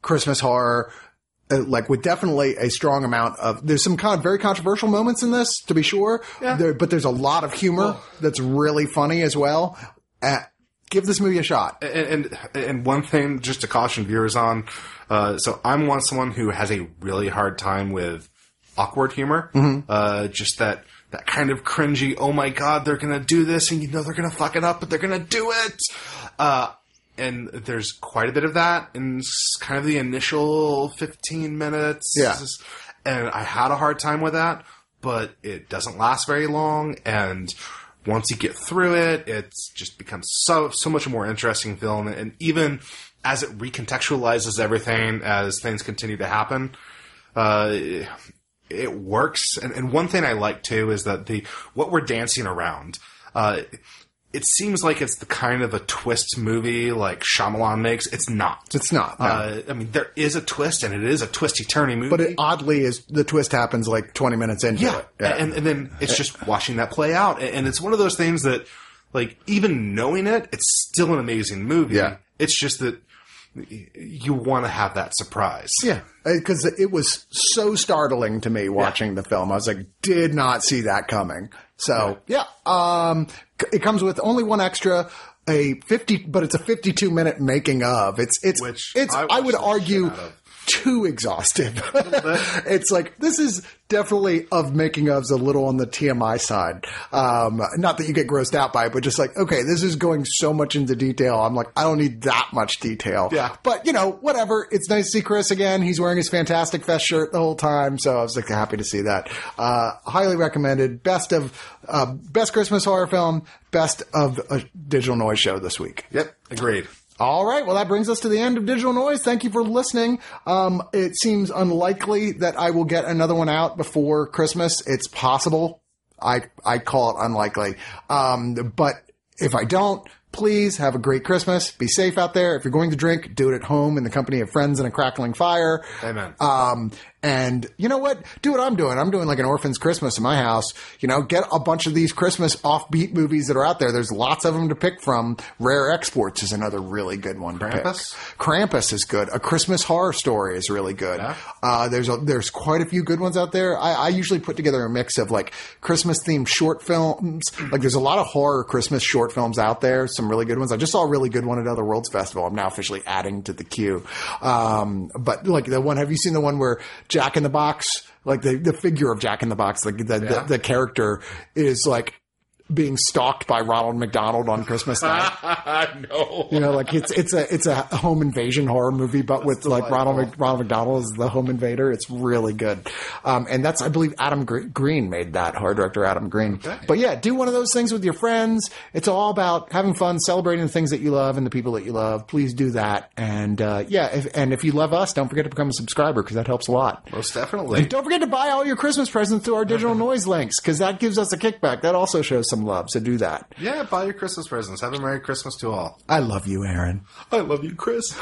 Christmas horror – like with definitely a strong amount of, there's some kind of very controversial moments in this, to be sure. Yeah. There, but there's a lot of humor oh. that's really funny as well. Uh, give this movie a shot. And, and and one thing just to caution viewers on, uh, so I'm one someone who has a really hard time with awkward humor. Mm-hmm. Uh, just that that kind of cringy. Oh my God, they're gonna do this, and you know they're gonna fuck it up, but they're gonna do it. Uh, And there's quite a bit of that in kind of the initial fifteen minutes. Yeah. And I had a hard time with that, but it doesn't last very long. And once you get through it, it's just becomes so, so much more interesting film. And even as it recontextualizes everything, as things continue to happen, uh, it works. And, and one thing I like too is that the, what we're dancing around, uh, it seems like it's the kind of a twist movie like Shyamalan makes. It's not. It's not. No. Uh, I mean, there is a twist, and it is a twisty-turny movie. But it oddly is the twist happens like twenty minutes into yeah. it. Yeah, and, and then it's just watching that play out. And it's one of those things that, like, even knowing it, it's still an amazing movie. Yeah. It's just that you want to have that surprise. Yeah, because it was so startling to me watching yeah. the film. I was like, did not see that coming. So, yeah, yeah. Um, it comes with only one extra, a fifty, but it's a fifty-two minute making of. It's it's Which it's I, I would argue too exhaustive. It's like, this is definitely of making ofs a little on the T M I side. Um, not that you get grossed out by it, but just like, okay, this is going so much into detail. I'm like, I don't need that much detail. Yeah. But, you know, whatever. It's nice to see Chris again. He's wearing his Fantastic Fest shirt the whole time. So I was like happy to see that. Uh, highly recommended. Best of, uh, best Christmas horror film, best of a digital noise show this week. Yep. Agreed. All right. Well, that brings us to the end of Digital Noise. Thank you for listening. Um, it seems unlikely that I will get another one out before Christmas. It's possible. I, I call it unlikely. Um, but if I don't, please have a great Christmas. Be safe out there. If you're going to drink, do it at home in the company of friends and a crackling fire. Amen. Um, and you know what? Do what I'm doing. I'm doing like an orphan's Christmas in my house. You know, get a bunch of these Christmas offbeat movies that are out there. There's lots of them to pick from. Rare Exports is another really good one to pick. Krampus? Krampus is good. A Christmas Horror Story is really good. Yeah. Uh, there's a, there's quite a few good ones out there. I, I usually put together a mix of like Christmas-themed short films. Like there's a lot of horror Christmas short films out there. Some really good ones. I just saw a really good one at Other Worlds Festival. I'm now officially adding to the queue. Um, but like the one, have you seen the one where Jack in the Box, like the, the figure of Jack in the Box, like the, yeah. the, the character is like being stalked by Ronald McDonald on Christmas night. No. You know, like it's, it's a, it's a home invasion horror movie, but that's with delightful. Like Ronald, Ronald McDonald is the home invader. It's really good. Um, and that's, I believe Adam Green made that, horror director Adam Green. Okay. But yeah, do one of those things with your friends. It's all about having fun, celebrating the things that you love and the people that you love. Please do that. And, uh, yeah. If, and if you love us, don't forget to become a subscriber because that helps a lot. Most definitely. And don't forget to buy all your Christmas presents through our digital noise links because that gives us a kickback. That also shows some love, so do that. Yeah, buy your Christmas presents. Have a Merry Christmas to all. I love you, Aaron. I love you, Chris.